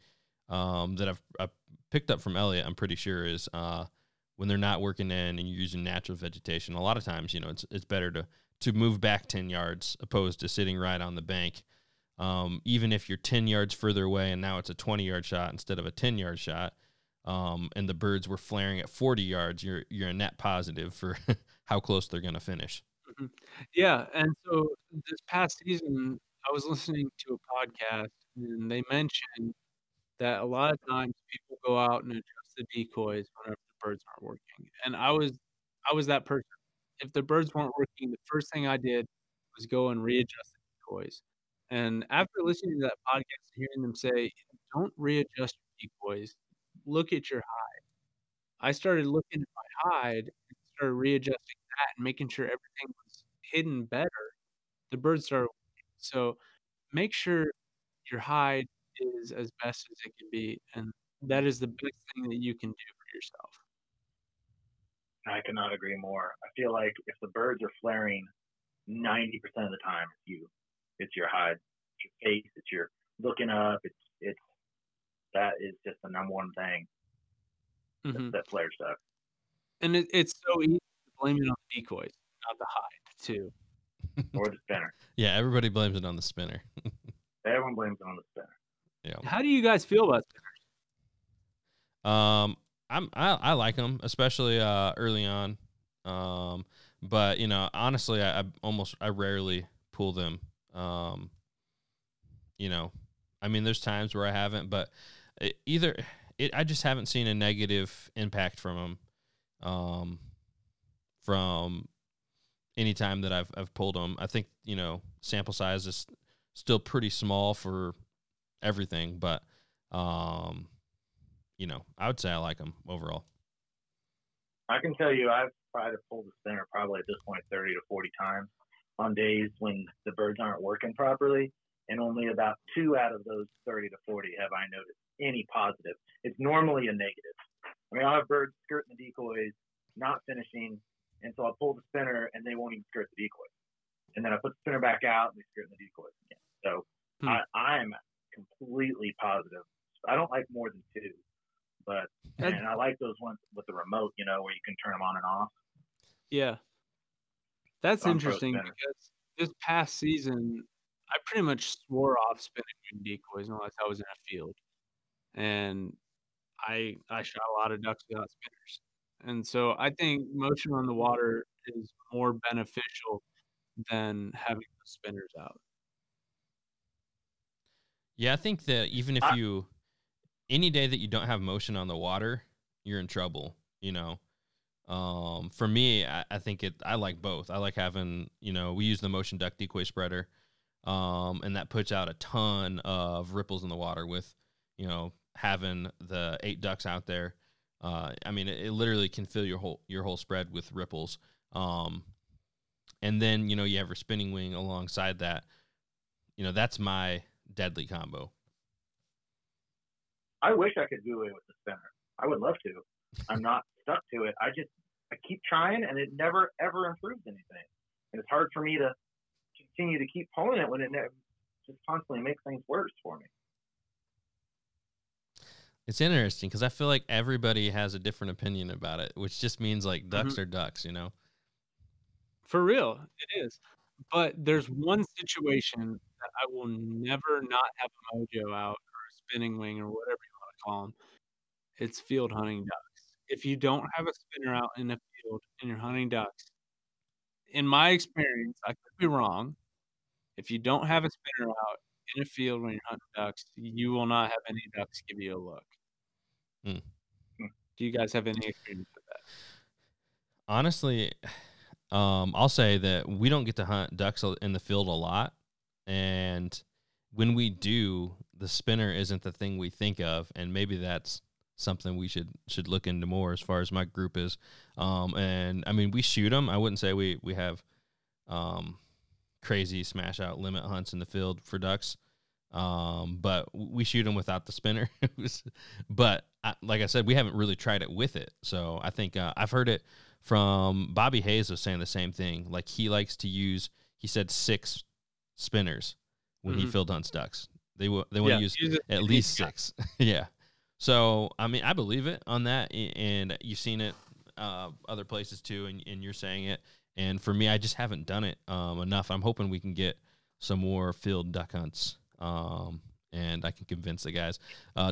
that I've picked up from Elliot, I'm pretty sure is when they're not working in and you're using natural vegetation, a lot of times, it's better to move back 10 yards opposed to sitting right on the bank. Even if you're 10 yards further away and now it's a 20-yard shot instead of a 10-yard shot, and the birds were flaring at 40 yards, you're a net positive for how close they're going to finish. Yeah, and so this past season, I was listening to a podcast, and they mentioned that a lot of times people go out and adjust the decoys whenever the birds aren't working. And I was that person. If the birds weren't working, the first thing I did was go and readjust the decoys. And after listening to that podcast and hearing them say, don't readjust your decoys, look at your hide. I started looking at my hide and started readjusting that and making sure everything was hidden better. The birds started working. So make sure your hide is as best as it can be. And that is the best thing that you can do for yourself. I cannot agree more. I feel like if the birds are flaring 90% of the time, it's your hide, it's your face, it's your looking up. It's that is just the number one thing that flares up. And it's so easy to blame it on the decoys, not the hide too, or the spinner. Yeah, everybody blames it on the spinner. Everyone blames it on the spinner. Yeah. How do you guys feel about spinners? I like them, especially early on. But honestly, I rarely pull them. There's times where I haven't, but I just haven't seen a negative impact from them. From any time that I've pulled them, I think sample size is still pretty small for everything, but I would say I like them overall. I can tell you I've tried to pull the spinner probably at this point 30 to 40 times on days when the birds aren't working properly, and only about 2 out of those 30 to 40 have I noticed any positive. It's normally a negative. I mean, I'll have birds skirting the decoys, not finishing, and so I'll pull the spinner, and they won't even skirt the decoys. And then I put the spinner back out, and they skirt the decoys again. So I'm completely positive. I don't like more than 2. But I like those ones with the remote, where you can turn them on and off. Yeah. That's interesting because this past season, I pretty much swore off spinning decoys unless I was in a field. And I shot a lot of ducks without spinners. And so I think motion on the water is more beneficial than having the spinners out. Yeah, I think that even if you, any day that you don't have motion on the water, you're in trouble, you know. For me, I think I like both. I like having, you know, we use the motion duck decoy spreader, and that puts out a ton of ripples in the water with, you know, having the 8 ducks out there. I mean, it literally can fill your whole spread with ripples. And then, you know, you have your spinning wing alongside that. You know, that's my deadly combo. I wish I could do away with the spinner. I would love to. I'm not stuck to it. I keep trying, and it never, ever improves anything. And it's hard for me to continue to keep pulling it when it just constantly makes things worse for me. It's interesting because I feel like everybody has a different opinion about it, which just means like ducks mm-hmm. are ducks, you know? For real, it is. But there's one situation that I will never not have a mojo out or a spinning wing or whatever you want to call them. It's field hunting ducks. If you don't have a spinner out in the field and you're hunting ducks, in my experience, I could be wrong. If you don't have a spinner out in a field when you're hunting ducks, you will not have any ducks give you a look. Hmm. Do you guys have any experience with that? Honestly, I'll say that we don't get to hunt ducks in the field a lot. And when we do, the spinner isn't the thing we think of. And maybe that's something we should look into more as far as my group is. And I mean, we shoot them. I wouldn't say we have crazy smash out limit hunts in the field for ducks. But we shoot them without the spinner. But like I said, we haven't really tried it with it. So I think I've heard it from Bobby Hayes was saying the same thing. Like he likes to use, he said 6 spinners when mm-hmm. he field hunts ducks. They want to use at least 6. Yeah. So, I mean, I believe it on that, and you've seen it other places too, and you're saying it. And for me, I just haven't done it enough. I'm hoping we can get some more field duck hunts, and I can convince the guys.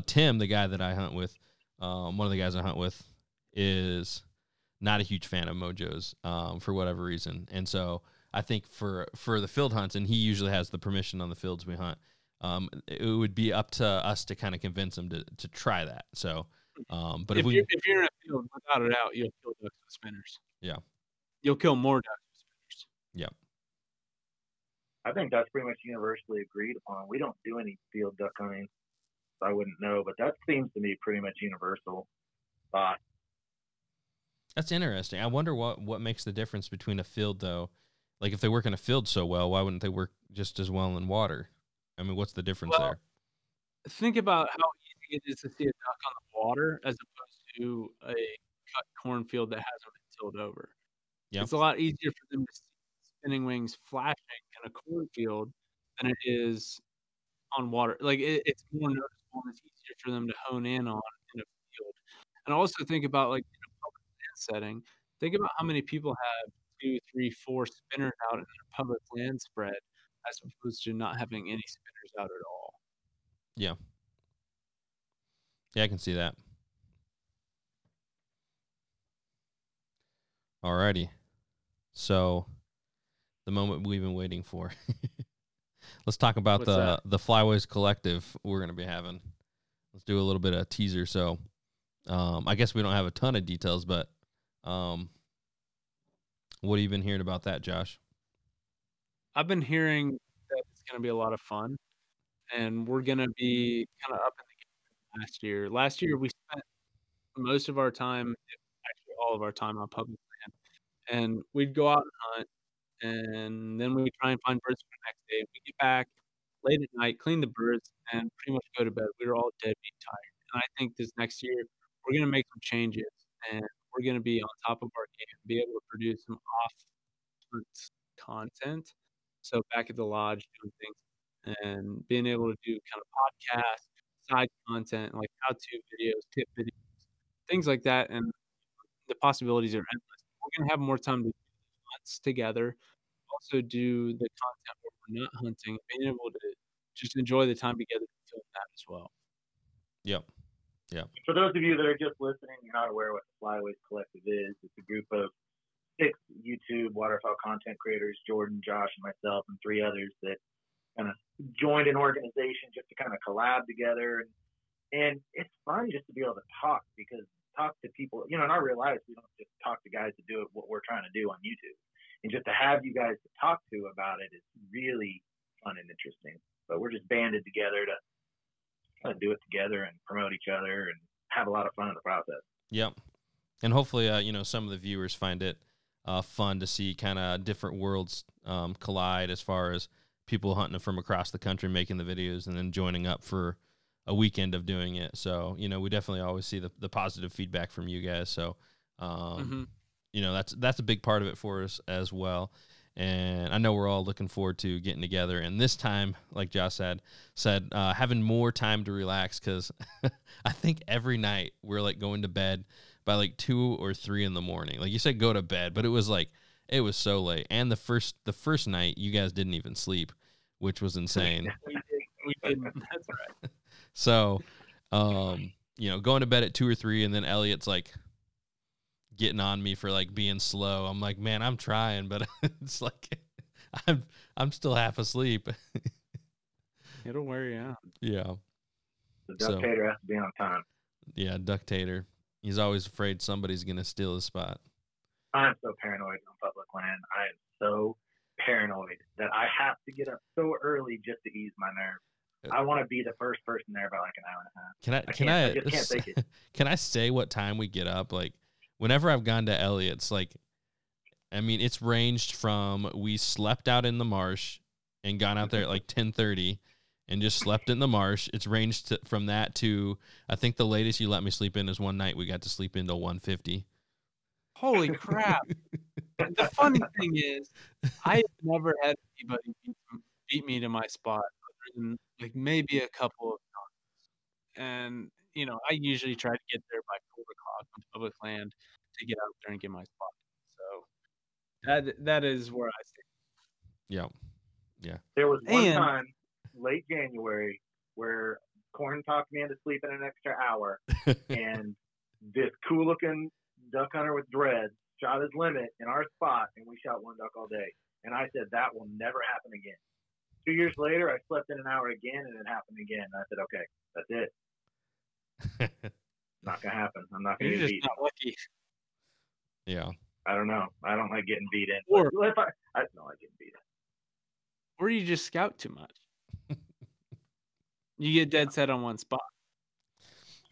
Tim, the guy that I hunt with, one of the guys I hunt with, is not a huge fan of mojos for whatever reason. And so I think for the field hunts, and he usually has the permission on the fields we hunt, it would be up to us to kind of convince them to try that. So, but if you're in a field without it out, you'll kill ducks with spinners. Yeah. You'll kill more ducks with spinners. Yeah. I think that's pretty much universally agreed upon. We don't do any field duck hunting. So I wouldn't know, but that seems to be pretty much universal. That's interesting. I wonder what makes the difference between a field though. Like if they work in a field so well, why wouldn't they work just as well in water? I mean, what's the difference there? Think about how easy it is to see a duck on the water as opposed to a cut cornfield that hasn't been tilled over. Yep. It's a lot easier for them to see spinning wings flashing in a cornfield than it is on water. Like, it's more noticeable and it's easier for them to hone in on in a field. And also think about, like, in a public land setting, think about how many people have 2, 3, 4 spinners out in their public land spread, as opposed to not having any spinners out at all. Yeah. Yeah, I can see that. Alrighty. So, the moment we've been waiting for. Let's talk about the Flyways Collective we're going to be having. Let's do a little bit of teaser. So, I guess we don't have a ton of details, but what have you been hearing about that, Josh? I've been hearing that it's going to be a lot of fun, and we're going to be kind of up in the game last year. Last year, we spent most of our time, actually all of our time, on public land, and we'd go out and hunt, and then we'd try and find birds for the next day. We'd get back late at night, clean the birds, and pretty much go to bed. We were all deadbeat tired, and I think this next year, we're going to make some changes, and we're going to be on top of our game and be able to produce some off-hunt content. So back at the lodge doing things and being able to do kind of podcasts, side content, like how-to videos, tip videos, things like that. And the possibilities are endless. We're going to have more time to do hunts together. Also do the content where we're not hunting, being able to just enjoy the time together and film that as well. Yep. Yeah. For those of you that are just listening, you're not aware what the Flyways Collective is. It's a group of 6 YouTube waterfowl content creators, Jordan, Josh, and myself, and 3 others that kind of joined an organization just to kind of collab together. And it's fun just to be able to talk to people, you know, in our real lives, we don't just talk to guys to do it, what we're trying to do on YouTube. And just to have you guys to talk to about it is really fun and interesting. But we're just banded together to kind of do it together and promote each other and have a lot of fun in the process. Yep. And hopefully, you know, some of the viewers find it fun to see kind of different worlds collide as far as people hunting from across the country, making the videos, and then joining up for a weekend of doing it. So, you know, we definitely always see the positive feedback from you guys. So, you know, that's a big part of it for us as well. And I know we're all looking forward to getting together. And this time, like Josh said, having more time to relax, because I think every night we're like going to bed by like 2 or 3 in the morning. Like you said, go to bed, but it was so late. And the first night you guys didn't even sleep, which was insane. We didn't. That's right. So, you know, going to bed at 2 or 3, and then Elliot's like getting on me for like being slow. I'm like, man, I'm trying, but it's like I'm still half asleep. It'll wear you out. Yeah. The Ducktator has to be on time. Yeah, Ducktator. He's always afraid somebody's gonna steal his spot. I'm so paranoid on public land. I am so paranoid that I have to get up so early just to ease my nerves. I want to be the first person there by like an hour and a half. I just can't take it. Can I say what time we get up? Like, whenever I've gone to Elliot's, like, I mean, it's ranged from we slept out in the marsh and gone out there at like 10:30 and just slept in the marsh. It's ranged from that to, I think the latest you let me sleep in is one night we got to sleep in till 1:50. Holy crap. The funny thing is, I have never had anybody beat me to my spot. And like maybe a couple of times, and you know, I usually try to get there by 4 o'clock on public land to get out there and get my spot. So that is where I stay. Yeah. There was one time late January where Corn talked me into sleeping an extra hour, and this cool-looking duck hunter with dreads shot his limit in our spot, and we shot one duck all day. And I said that will never happen again. 2 years later, I slept in an hour again, and it happened again. And I said, okay, that's it. Not going to happen. I'm not going to get beat. You're just not lucky. Yeah. I don't know. I don't like getting beat in. Or, I don't like getting beat in. Or you just scout too much. You get dead set on one spot.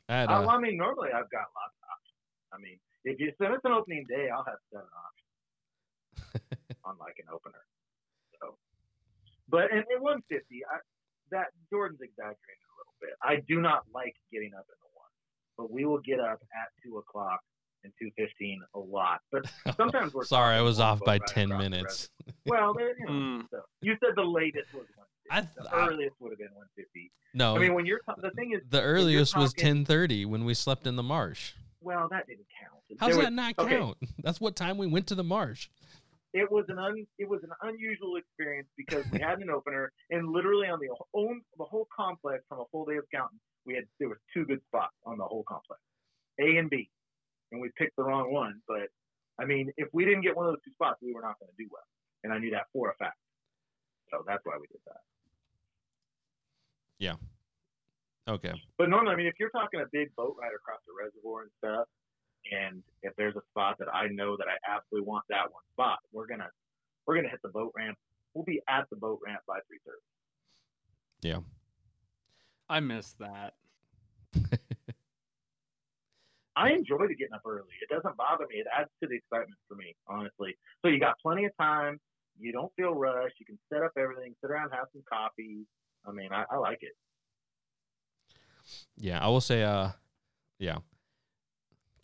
I mean, normally I've got lots of options. I mean, if it's an opening day, I'll have 7 options on like an opener. But at 150, that Jordan's exaggerated a little bit. I do not like getting up in the one, but we will get up at 2 o'clock and 2:15 a lot. But sometimes we're sorry, I was off by 10 minutes. Well, there, you know, so you said the latest was 150. The earliest would have been 150. No, I mean when the thing is the earliest was 10:30 when we slept in the marsh. Well, that didn't count. How does that not count? Okay. That's what time we went to the marsh. It was an unusual experience because we had an opener, and literally on the whole complex from a full day of counting, there was 2 good spots on the whole complex, A and B, and we picked the wrong one. But I mean, if we didn't get one of those 2 spots, we were not going to do well, and I knew that for a fact. So that's why we did that. Yeah. Okay. But normally, I mean, if you're talking a big boat ride across the reservoir and stuff. And if there's a spot that I know that I absolutely want that one spot, we're gonna hit the boat ramp. We'll be at the boat ramp by 3:30. Yeah, I miss that. I enjoy the getting up early. It doesn't bother me. It adds to the excitement for me, honestly. So you got plenty of time. You don't feel rushed. You can set up everything, sit around, have some coffee. I mean, I like it. Yeah, I will say, yeah.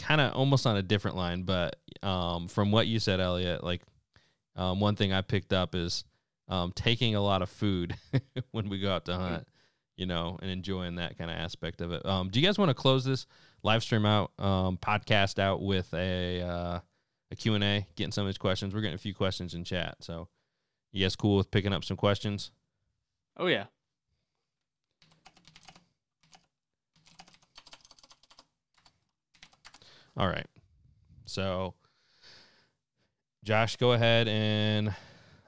Kind of almost on a different line, but from what you said, Elliot, like one thing I picked up is taking a lot of food when we go out to hunt, you know, and enjoying that kind of aspect of it. Do you guys want to close this live stream out, podcast out with a Q&A, getting some of these questions? We're getting a few questions in chat. So you guys cool with picking up some questions? Oh, yeah. All right, so Josh, go ahead and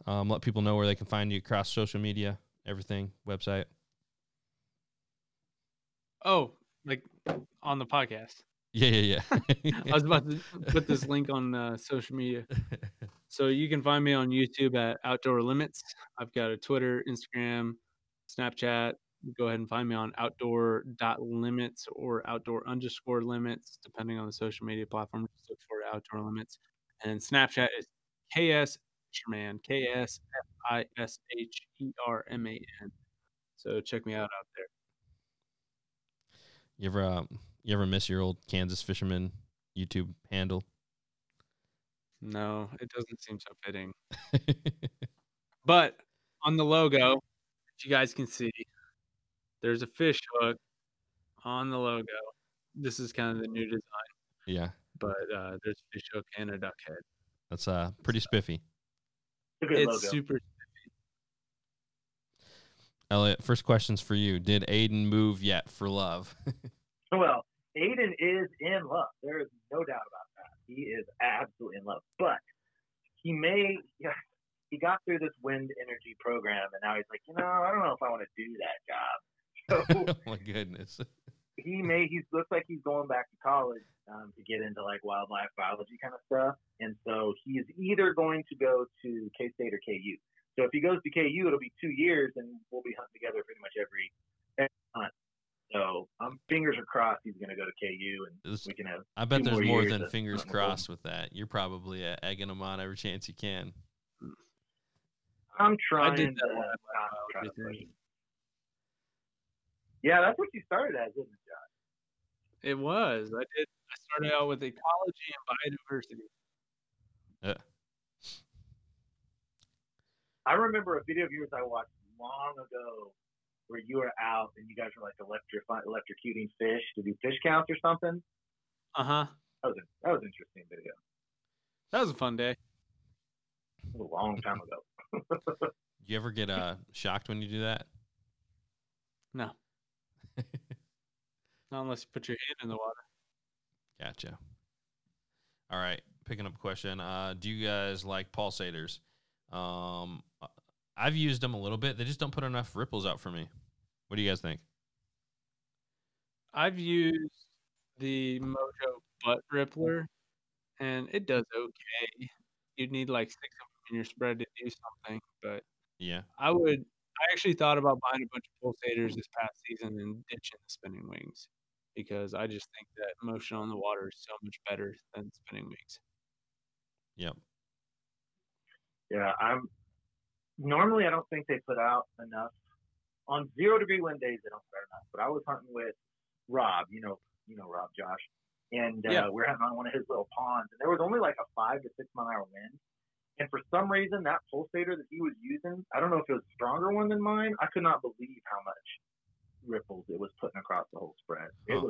let people know where they can find you across social media everything, website? Oh, like on the podcast. Yeah. I was about to put this link on social media. So you can find me on YouTube at Outdoor Limits. I've got a Twitter, Instagram, Snapchat. Go ahead and find me on outdoor.limits or outdoor_limits, depending on the social media platform. Just look for Outdoor Limits. And Snapchat is KS Fisherman, KSFisherman. So check me out there. You ever miss your old Kansas Fisherman YouTube handle? No, it doesn't seem so fitting. But on the logo, if you guys can see, there's a fish hook on the logo. This is kind of the new design. Yeah. But there's a fish hook and a duck head. That's pretty spiffy. It's super spiffy. Elliot, first question's for you. Did Aiden move yet for love? Well, Aiden is in love. There is no doubt about that. He is absolutely in love. But he got through this wind energy program, and now he's like, I don't know if I want to do that job. So, oh my goodness. He looks like he's going back to college to get into like wildlife biology kind of stuff. And so he is either going to go to K-State or KU. So if he goes to KU, it'll be 2 years, and we'll be hunting together pretty much every hunt. So fingers are crossed he's going to go to KU, and we can have. I bet there's more than fingers crossed with that. You're probably egging him on every chance you can. I'm trying. I did that one. Yeah, that's what you started as, isn't it, Josh? It was. I started out with ecology and biodiversity. Yeah. I remember a video of yours I watched long ago where you were out and you guys were like electrocuting fish to do fish counts or something. Uh-huh. That was an interesting video. That was a fun day. A long time ago. You ever get shocked when you do that? No. Not unless you put your hand in the water. Gotcha. All right. Picking up a question. Do you guys like pulsators? I've used them a little bit. They just don't put enough ripples out for me. What do you guys think? I've used the Mojo Butt Rippler, and it does okay. You'd need like 6 of them in your spread to do something, but yeah, I actually thought about buying a bunch of pulsators this past season and ditching the spinning wings because I just think that motion on the water is so much better than spinning wings. Yep. Yeah, normally I don't think they put out enough. On 0 degree wind days, they don't put out enough. But I was hunting with Rob, you know Rob, Josh, and we were hunting on one of his little ponds, and there was only like a 5 to 6 mile an hour wind. And for some reason, that pulsator that he was using, I don't know if it was a stronger one than mine. I could not believe how much ripples it was putting across the whole spread. It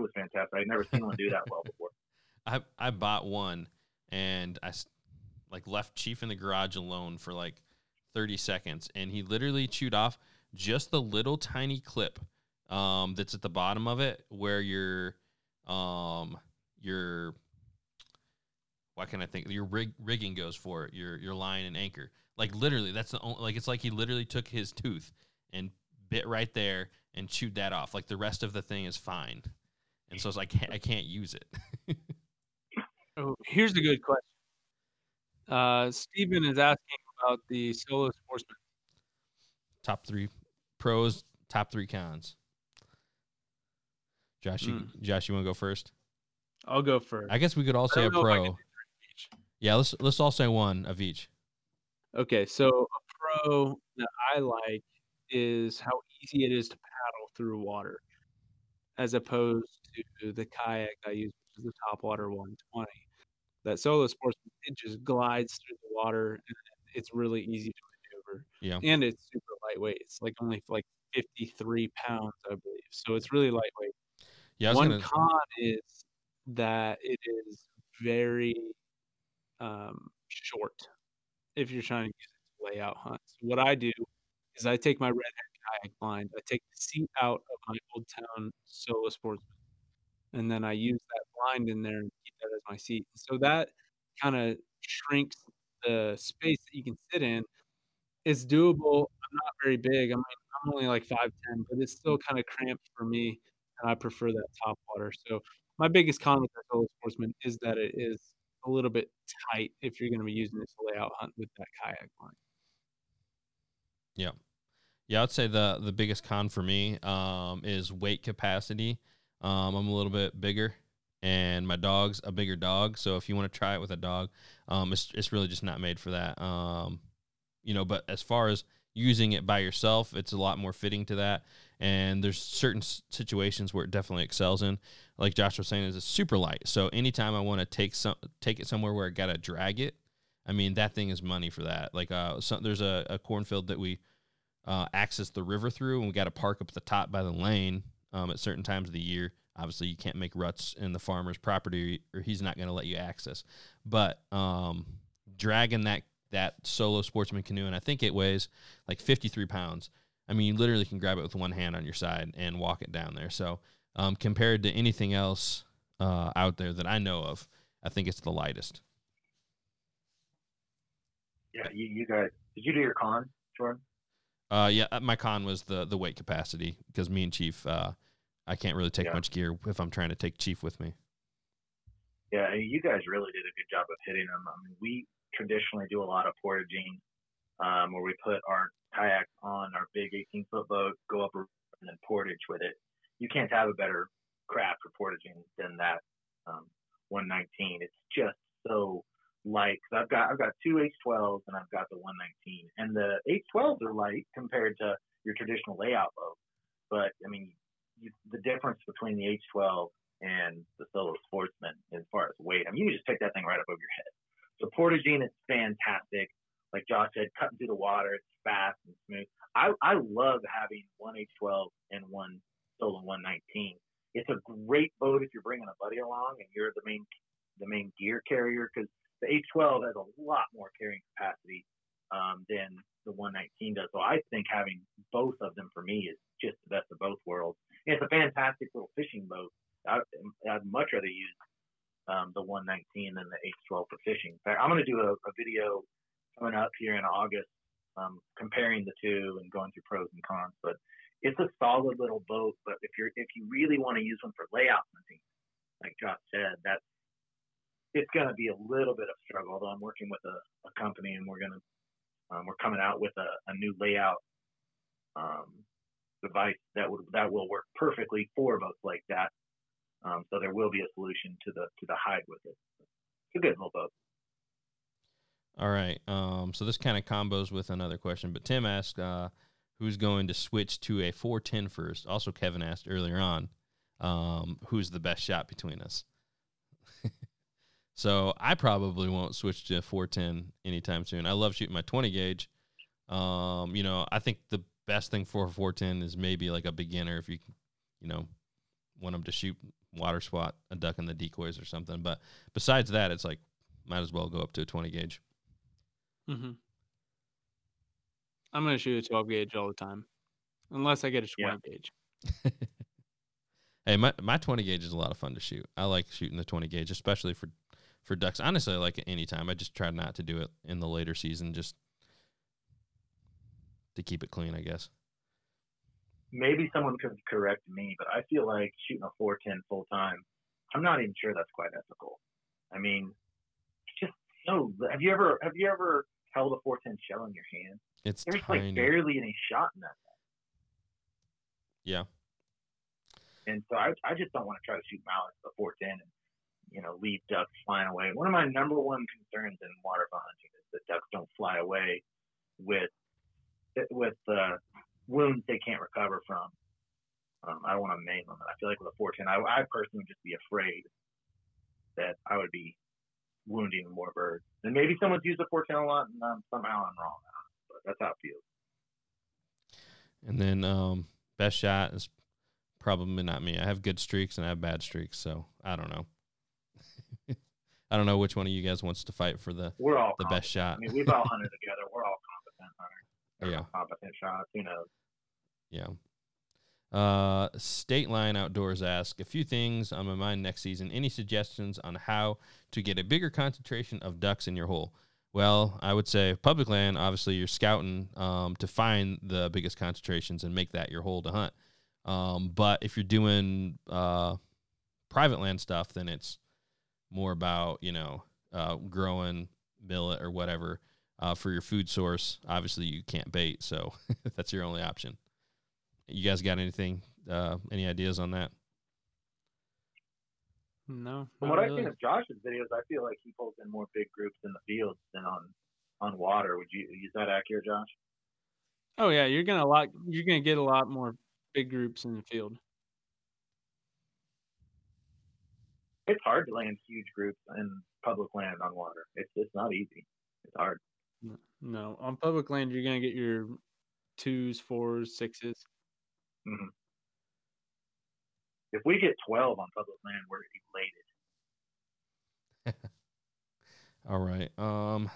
was fantastic. I'd never seen one do that well before. I bought one, and I like left Chief in the garage alone for like 30 seconds, and he literally chewed off just the little tiny clip that's at the bottom of it where your why can't I think your rigging goes for it, your line and anchor. Like literally that's the only, like it's like he literally took his tooth and bit right there and chewed that off. Like the rest of the thing is fine, and so it's like I can't use it. Oh, here's a good question. Steven is asking about the Solo Sportsman. Top 3 pros, top 3 cons. Josh, you want to go first? I'll go first. I guess we could all say a pro. Yeah, let's all say one of each. Okay, so a pro that I like is how easy it is to paddle through water, as opposed to the kayak I use, which is the Topwater 120. That Solo Sportsman, it just glides through the water, and it's really easy to maneuver. Yeah, and it's super lightweight. It's like only like 53 pounds, I believe. So it's really lightweight. Yeah. One con is that it is very short if you're trying to use it to lay out hunts. What I do is I take my redhead kayak blind, I take the seat out of my Old Town Solo Sportsman, and then I use that blind in there and keep that as my seat. So that kind of shrinks the space that you can sit in. It's doable. not very big. I mean, I'm only like 5'10", but it's still kind of cramped for me, and I prefer that top water. So my biggest con with that Solo Sportsman is that it is a little bit tight if you're going to be using it to layout hunt with that kayak line. Yeah. Yeah, I'd say the biggest con for me is weight capacity. I'm a little bit bigger, and my dog's a bigger dog. So if you want to try it with a dog, it's really just not made for that. But as far as using it by yourself, it's a lot more fitting to that. And there's certain situations where it definitely excels in. Like Josh was saying, it's super light. So anytime I want to take it somewhere where I got to drag it, I mean, that thing is money for that. Like there's a cornfield that we access the river through, and we got to park up at the top by the lane at certain times of the year. Obviously, you can't make ruts in the farmer's property, or he's not going to let you access. But dragging that Solo Sportsman canoe, and I think it weighs like 53 pounds. I mean, you literally can grab it with one hand on your side and walk it down there. So compared to anything else out there that I know of, I think it's the lightest. Yeah, you guys, did you do your con, Jordan? Yeah, my con was the weight capacity, because me and Chief, I can't really take much gear if I'm trying to take Chief with me. Yeah, you guys really did a good job of hitting them. I mean, we traditionally do a lot of portaging where we put our kayak on our big 18-foot boat, go up and then portage with it. You can't have a better craft for portaging than that 119. It's just so light. Cause I've got two H-12s and I've got the 119, and the H-12s are light compared to your traditional layout boat. But I mean, the difference between the H-12 and the Solo Sportsman as far as weight, I mean, you can just pick that thing right up over your head. So portaging is fantastic. Like Josh said, cutting through the water, it's fast and smooth. I love having one H-12 and one Solo 119. It's a great boat if you're bringing a buddy along and you're the main gear carrier, because the H-12 has a lot more carrying capacity than the 119 does. So I think having both of them for me is just the best of both worlds. And it's a fantastic little fishing boat. I'd much rather use the 119 than the H-12 for fishing. In fact, I'm going to do a video coming up here in August comparing the two and going through pros and cons. But it's a solid little boat. But if you really want to use one for layout hunting, like Josh said, it's going to be a little bit of a struggle. Although I'm working with a company, and we're coming out with a new layout device that will work perfectly for boats like that. So there will be a solution to the hide with it. It's a good little boat. All right. So this kind of combos with another question, but Tim asked, who's going to switch to a 410 first? Also, Kevin asked earlier on, who's the best shot between us? So I probably won't switch to 410 anytime soon. I love shooting my 20 gauge. I think the best thing for 410 is maybe like a beginner, if you, want them to shoot water swat a duck in the decoys or something. But besides that, it's like, might as well go up to a 20 gauge. Mm-hmm. I'm going to shoot a 12 gauge all the time, unless I get a 20 gauge. Hey, my 20 gauge is a lot of fun to shoot. I like shooting the 20 gauge, especially for ducks. Honestly, I like it any time. I just try not to do it in the later season, just to keep it clean, I guess. Maybe someone could correct me, but I feel like shooting a 410 full time, I'm not even sure that's quite ethical. I mean, it's just so. Have you ever held a 410 shell in your hand? There's tiny. Like barely any shot in that thing. Yeah. And so I just don't want to try to shoot mallets with a 410 and leave ducks flying away. One of my number one concerns in waterfowl hunting is that ducks don't fly away with wounds they can't recover from. I don't want to maim them. I feel like with a 410, I personally would just be afraid that I would be wounding more birds. And maybe someone's used a 410 a lot, and somehow I'm wrong. But that's how it feels. And then best shot is probably not me. I have good streaks and I have bad streaks, so I don't know. I don't know which one of you guys wants to fight for the best shot. I mean, we've all hunted together. We're all competent hunters. Yeah. Competent shots, who knows? Yeah. State Line Outdoors asks, a few things on my mind next season. Any suggestions on how to get a bigger concentration of ducks in your hole? Well, I would say public land, obviously you're scouting to find the biggest concentrations and make that your hole to hunt. But if you're doing private land stuff, then it's more about, you know, growing millet or whatever for your food source. Obviously you can't bait, so that's your only option. You guys got anything, any ideas on that? No. From what I've seen of Josh's videos, I feel like he pulls in more big groups in the fields than on water. Would you is that accurate, Josh? Oh yeah, you're gonna get a lot more big groups in the field. It's hard to land huge groups in public land on water. It's not easy. It's hard. No, on public land you're gonna get your 2s, 4s, 6s. Mm-hmm. If we get 12 on public land, we're elated. All right. I'm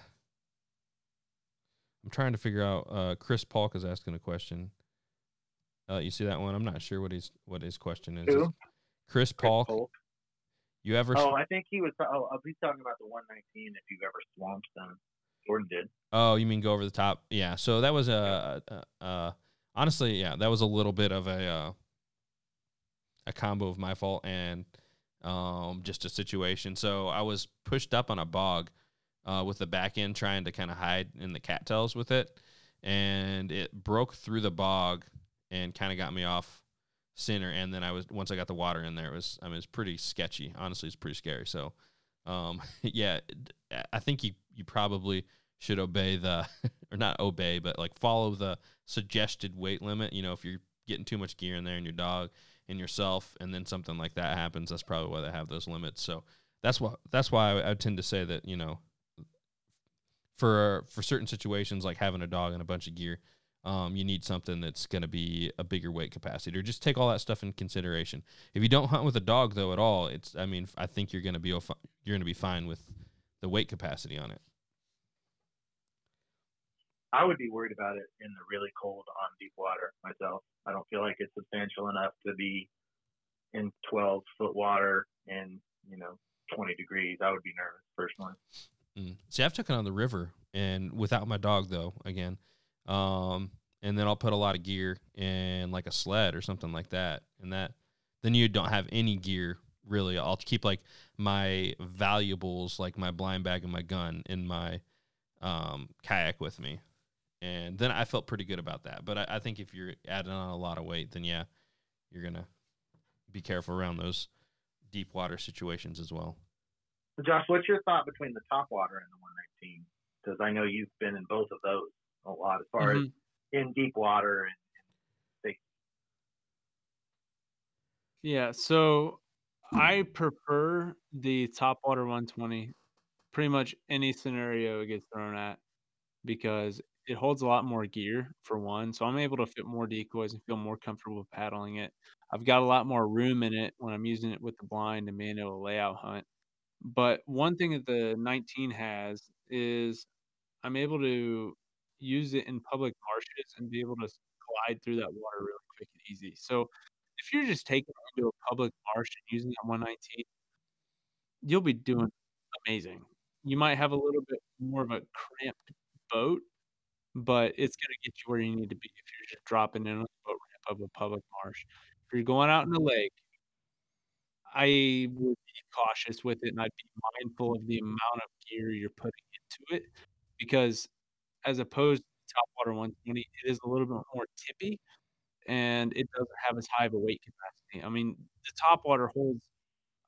trying to figure out. Chris Polk is asking a question. You see that one? I'm not sure what his question is. Who? Chris Polk. You ever? Oh, I think he was. Oh, he's talking about the 119. If you've ever swamped them, Jordan did. Oh, you mean go over the top? Yeah. So that was honestly, yeah, that was a little bit of a combo of my fault and just a situation. So I was pushed up on a bog with the back end trying to kind of hide in the cattails with it, and it broke through the bog and kind of got me off center. And then once I got the water in there, it's pretty sketchy. Honestly, it's pretty scary. So yeah, I think you probably should obey but follow the suggested weight limit. You know, if you're getting too much gear in there and your dog and yourself, and then something like that happens, that's probably why they have those limits. So that's why I tend to say that, you know, for certain situations, like having a dog and a bunch of gear, you need something that's going to be a bigger weight capacity, or just take all that stuff in consideration. If you don't hunt with a dog though at all, I think you're going to be fine with the weight capacity on it. I would be worried about it in the really cold on deep water myself. I don't feel like it's substantial enough to be in 12-foot water and, you know, 20 degrees. I would be nervous personally. See, I've taken on the river and without my dog though, again. And then I'll put a lot of gear in like a sled or something like that. And then you don't have any gear really. I'll keep like my valuables, like my blind bag and my gun in my kayak with me. And then I felt pretty good about that. But I think if you're adding on a lot of weight, then, yeah, you're going to be careful around those deep water situations as well. Josh, what's your thought between the top water and the 119? Because I know you've been in both of those a lot as far as in deep water. Yeah, so I prefer the Topwater 120. Pretty much any scenario it gets thrown at, because it holds a lot more gear for one. So I'm able to fit more decoys and feel more comfortable paddling it. I've got a lot more room in it when I'm using it with the blind and being able to layout hunt. But one thing that the 19 has is I'm able to use it in public marshes and be able to glide through that water really quick and easy. So if you're just taking it into a public marsh and using that 119, you'll be doing amazing. You might have a little bit more of a cramped boat, but it's going to get you where you need to be if you're just dropping in on the boat ramp of a public marsh. If you're going out in the lake, I would be cautious with it, and I'd be mindful of the amount of gear you're putting into it, because as opposed to Topwater 120, it is a little bit more tippy, and it doesn't have as high of a weight capacity. I mean, the Topwater holds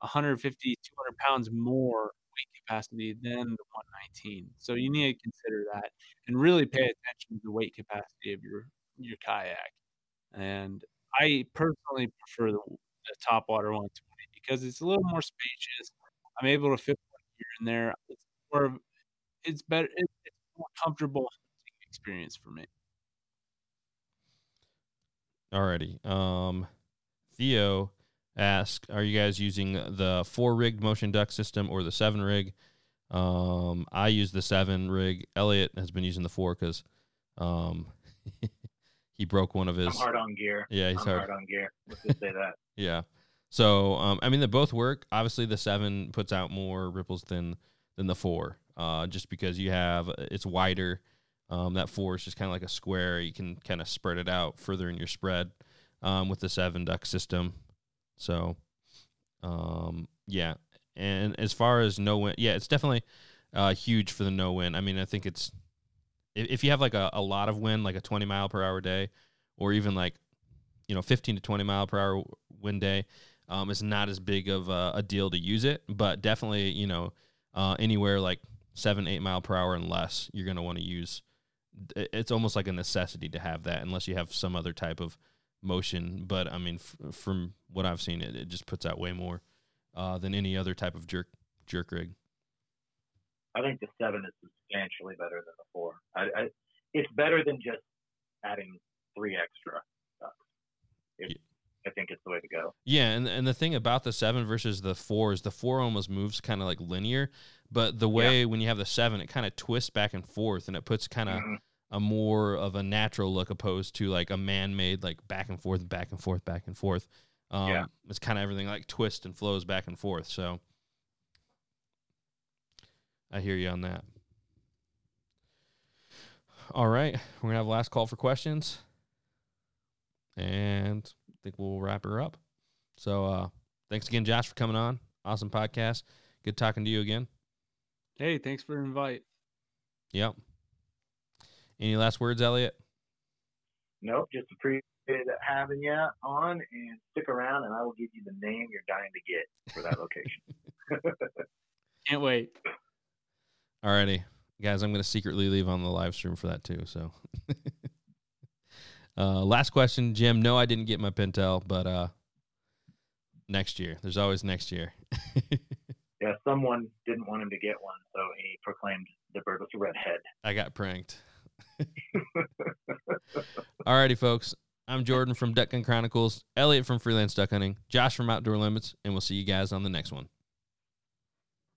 150, 200 pounds more capacity than the 119, so you need to consider that and really pay attention to the weight capacity of your kayak. And I personally prefer the Topwater 120 because it's a little more spacious. I'm able to fit one here and there. It's more comfortable experience for me. Alrighty, Theo ask, are you guys using the 4-rig motion duck system or the 7-rig? I use the 7-rig. Elliot has been using the 4 because he broke one of his. I'm hard on gear. Yeah, he's hard on gear. Let's just say that. Yeah. So, I mean, they both work. Obviously, the 7 puts out more ripples than the 4. just because you have, it's wider. That four is just kind of like a square. You can kind of spread it out further in your spread with the 7 duck system. So, yeah. And as far as no win, yeah, it's definitely huge for the no win. I mean, I think it's, if you have like a lot of wind, like a 20 mile per hour day, or even like, you know, 15 to 20 mile per hour wind day, it's not as big of a deal to use it, but definitely, you know, anywhere like 7-8 mile per hour and less, you're going to want to use. It's almost like a necessity to have that, unless you have some other type of motion. But I mean, from what I've seen, it just puts out way more than any other type of jerk rig. I think the 7 is substantially better than the 4. I it's better than just adding 3 extra ducks. Yeah. I think it's the way to go. Yeah, and the thing about the 7 versus the 4 is the 4 almost moves kind of like linear, but the way when you have the 7, it kind of twists back and forth, and it puts kind of a more of a natural look opposed to like a man-made like back and forth, back and forth, back and forth. It's kind of everything like twists and flows back and forth. So I hear you on that. All right, we're going to have a last call for questions, and I think we'll wrap her up. So thanks again, Josh, for coming on. Awesome podcast. Good talking to you again. Hey, thanks for the invite. Yep. Any last words, Elliot? Nope, just appreciate having you on, and stick around, and I will give you the name you're dying to get for that location. Can't wait. All righty. Guys, I'm going to secretly leave on the live stream for that too. So last question, Jim. No, I didn't get my Pentel, but next year. There's always next year. Yeah, someone didn't want him to get one, so he proclaimed the bird was a redhead. I got pranked. All righty, folks. I'm Jordan from Duck Gun Chronicles, Elliot from Freelance Duck Hunting, Josh from Outdoor Limits, and we'll see you guys on the next one.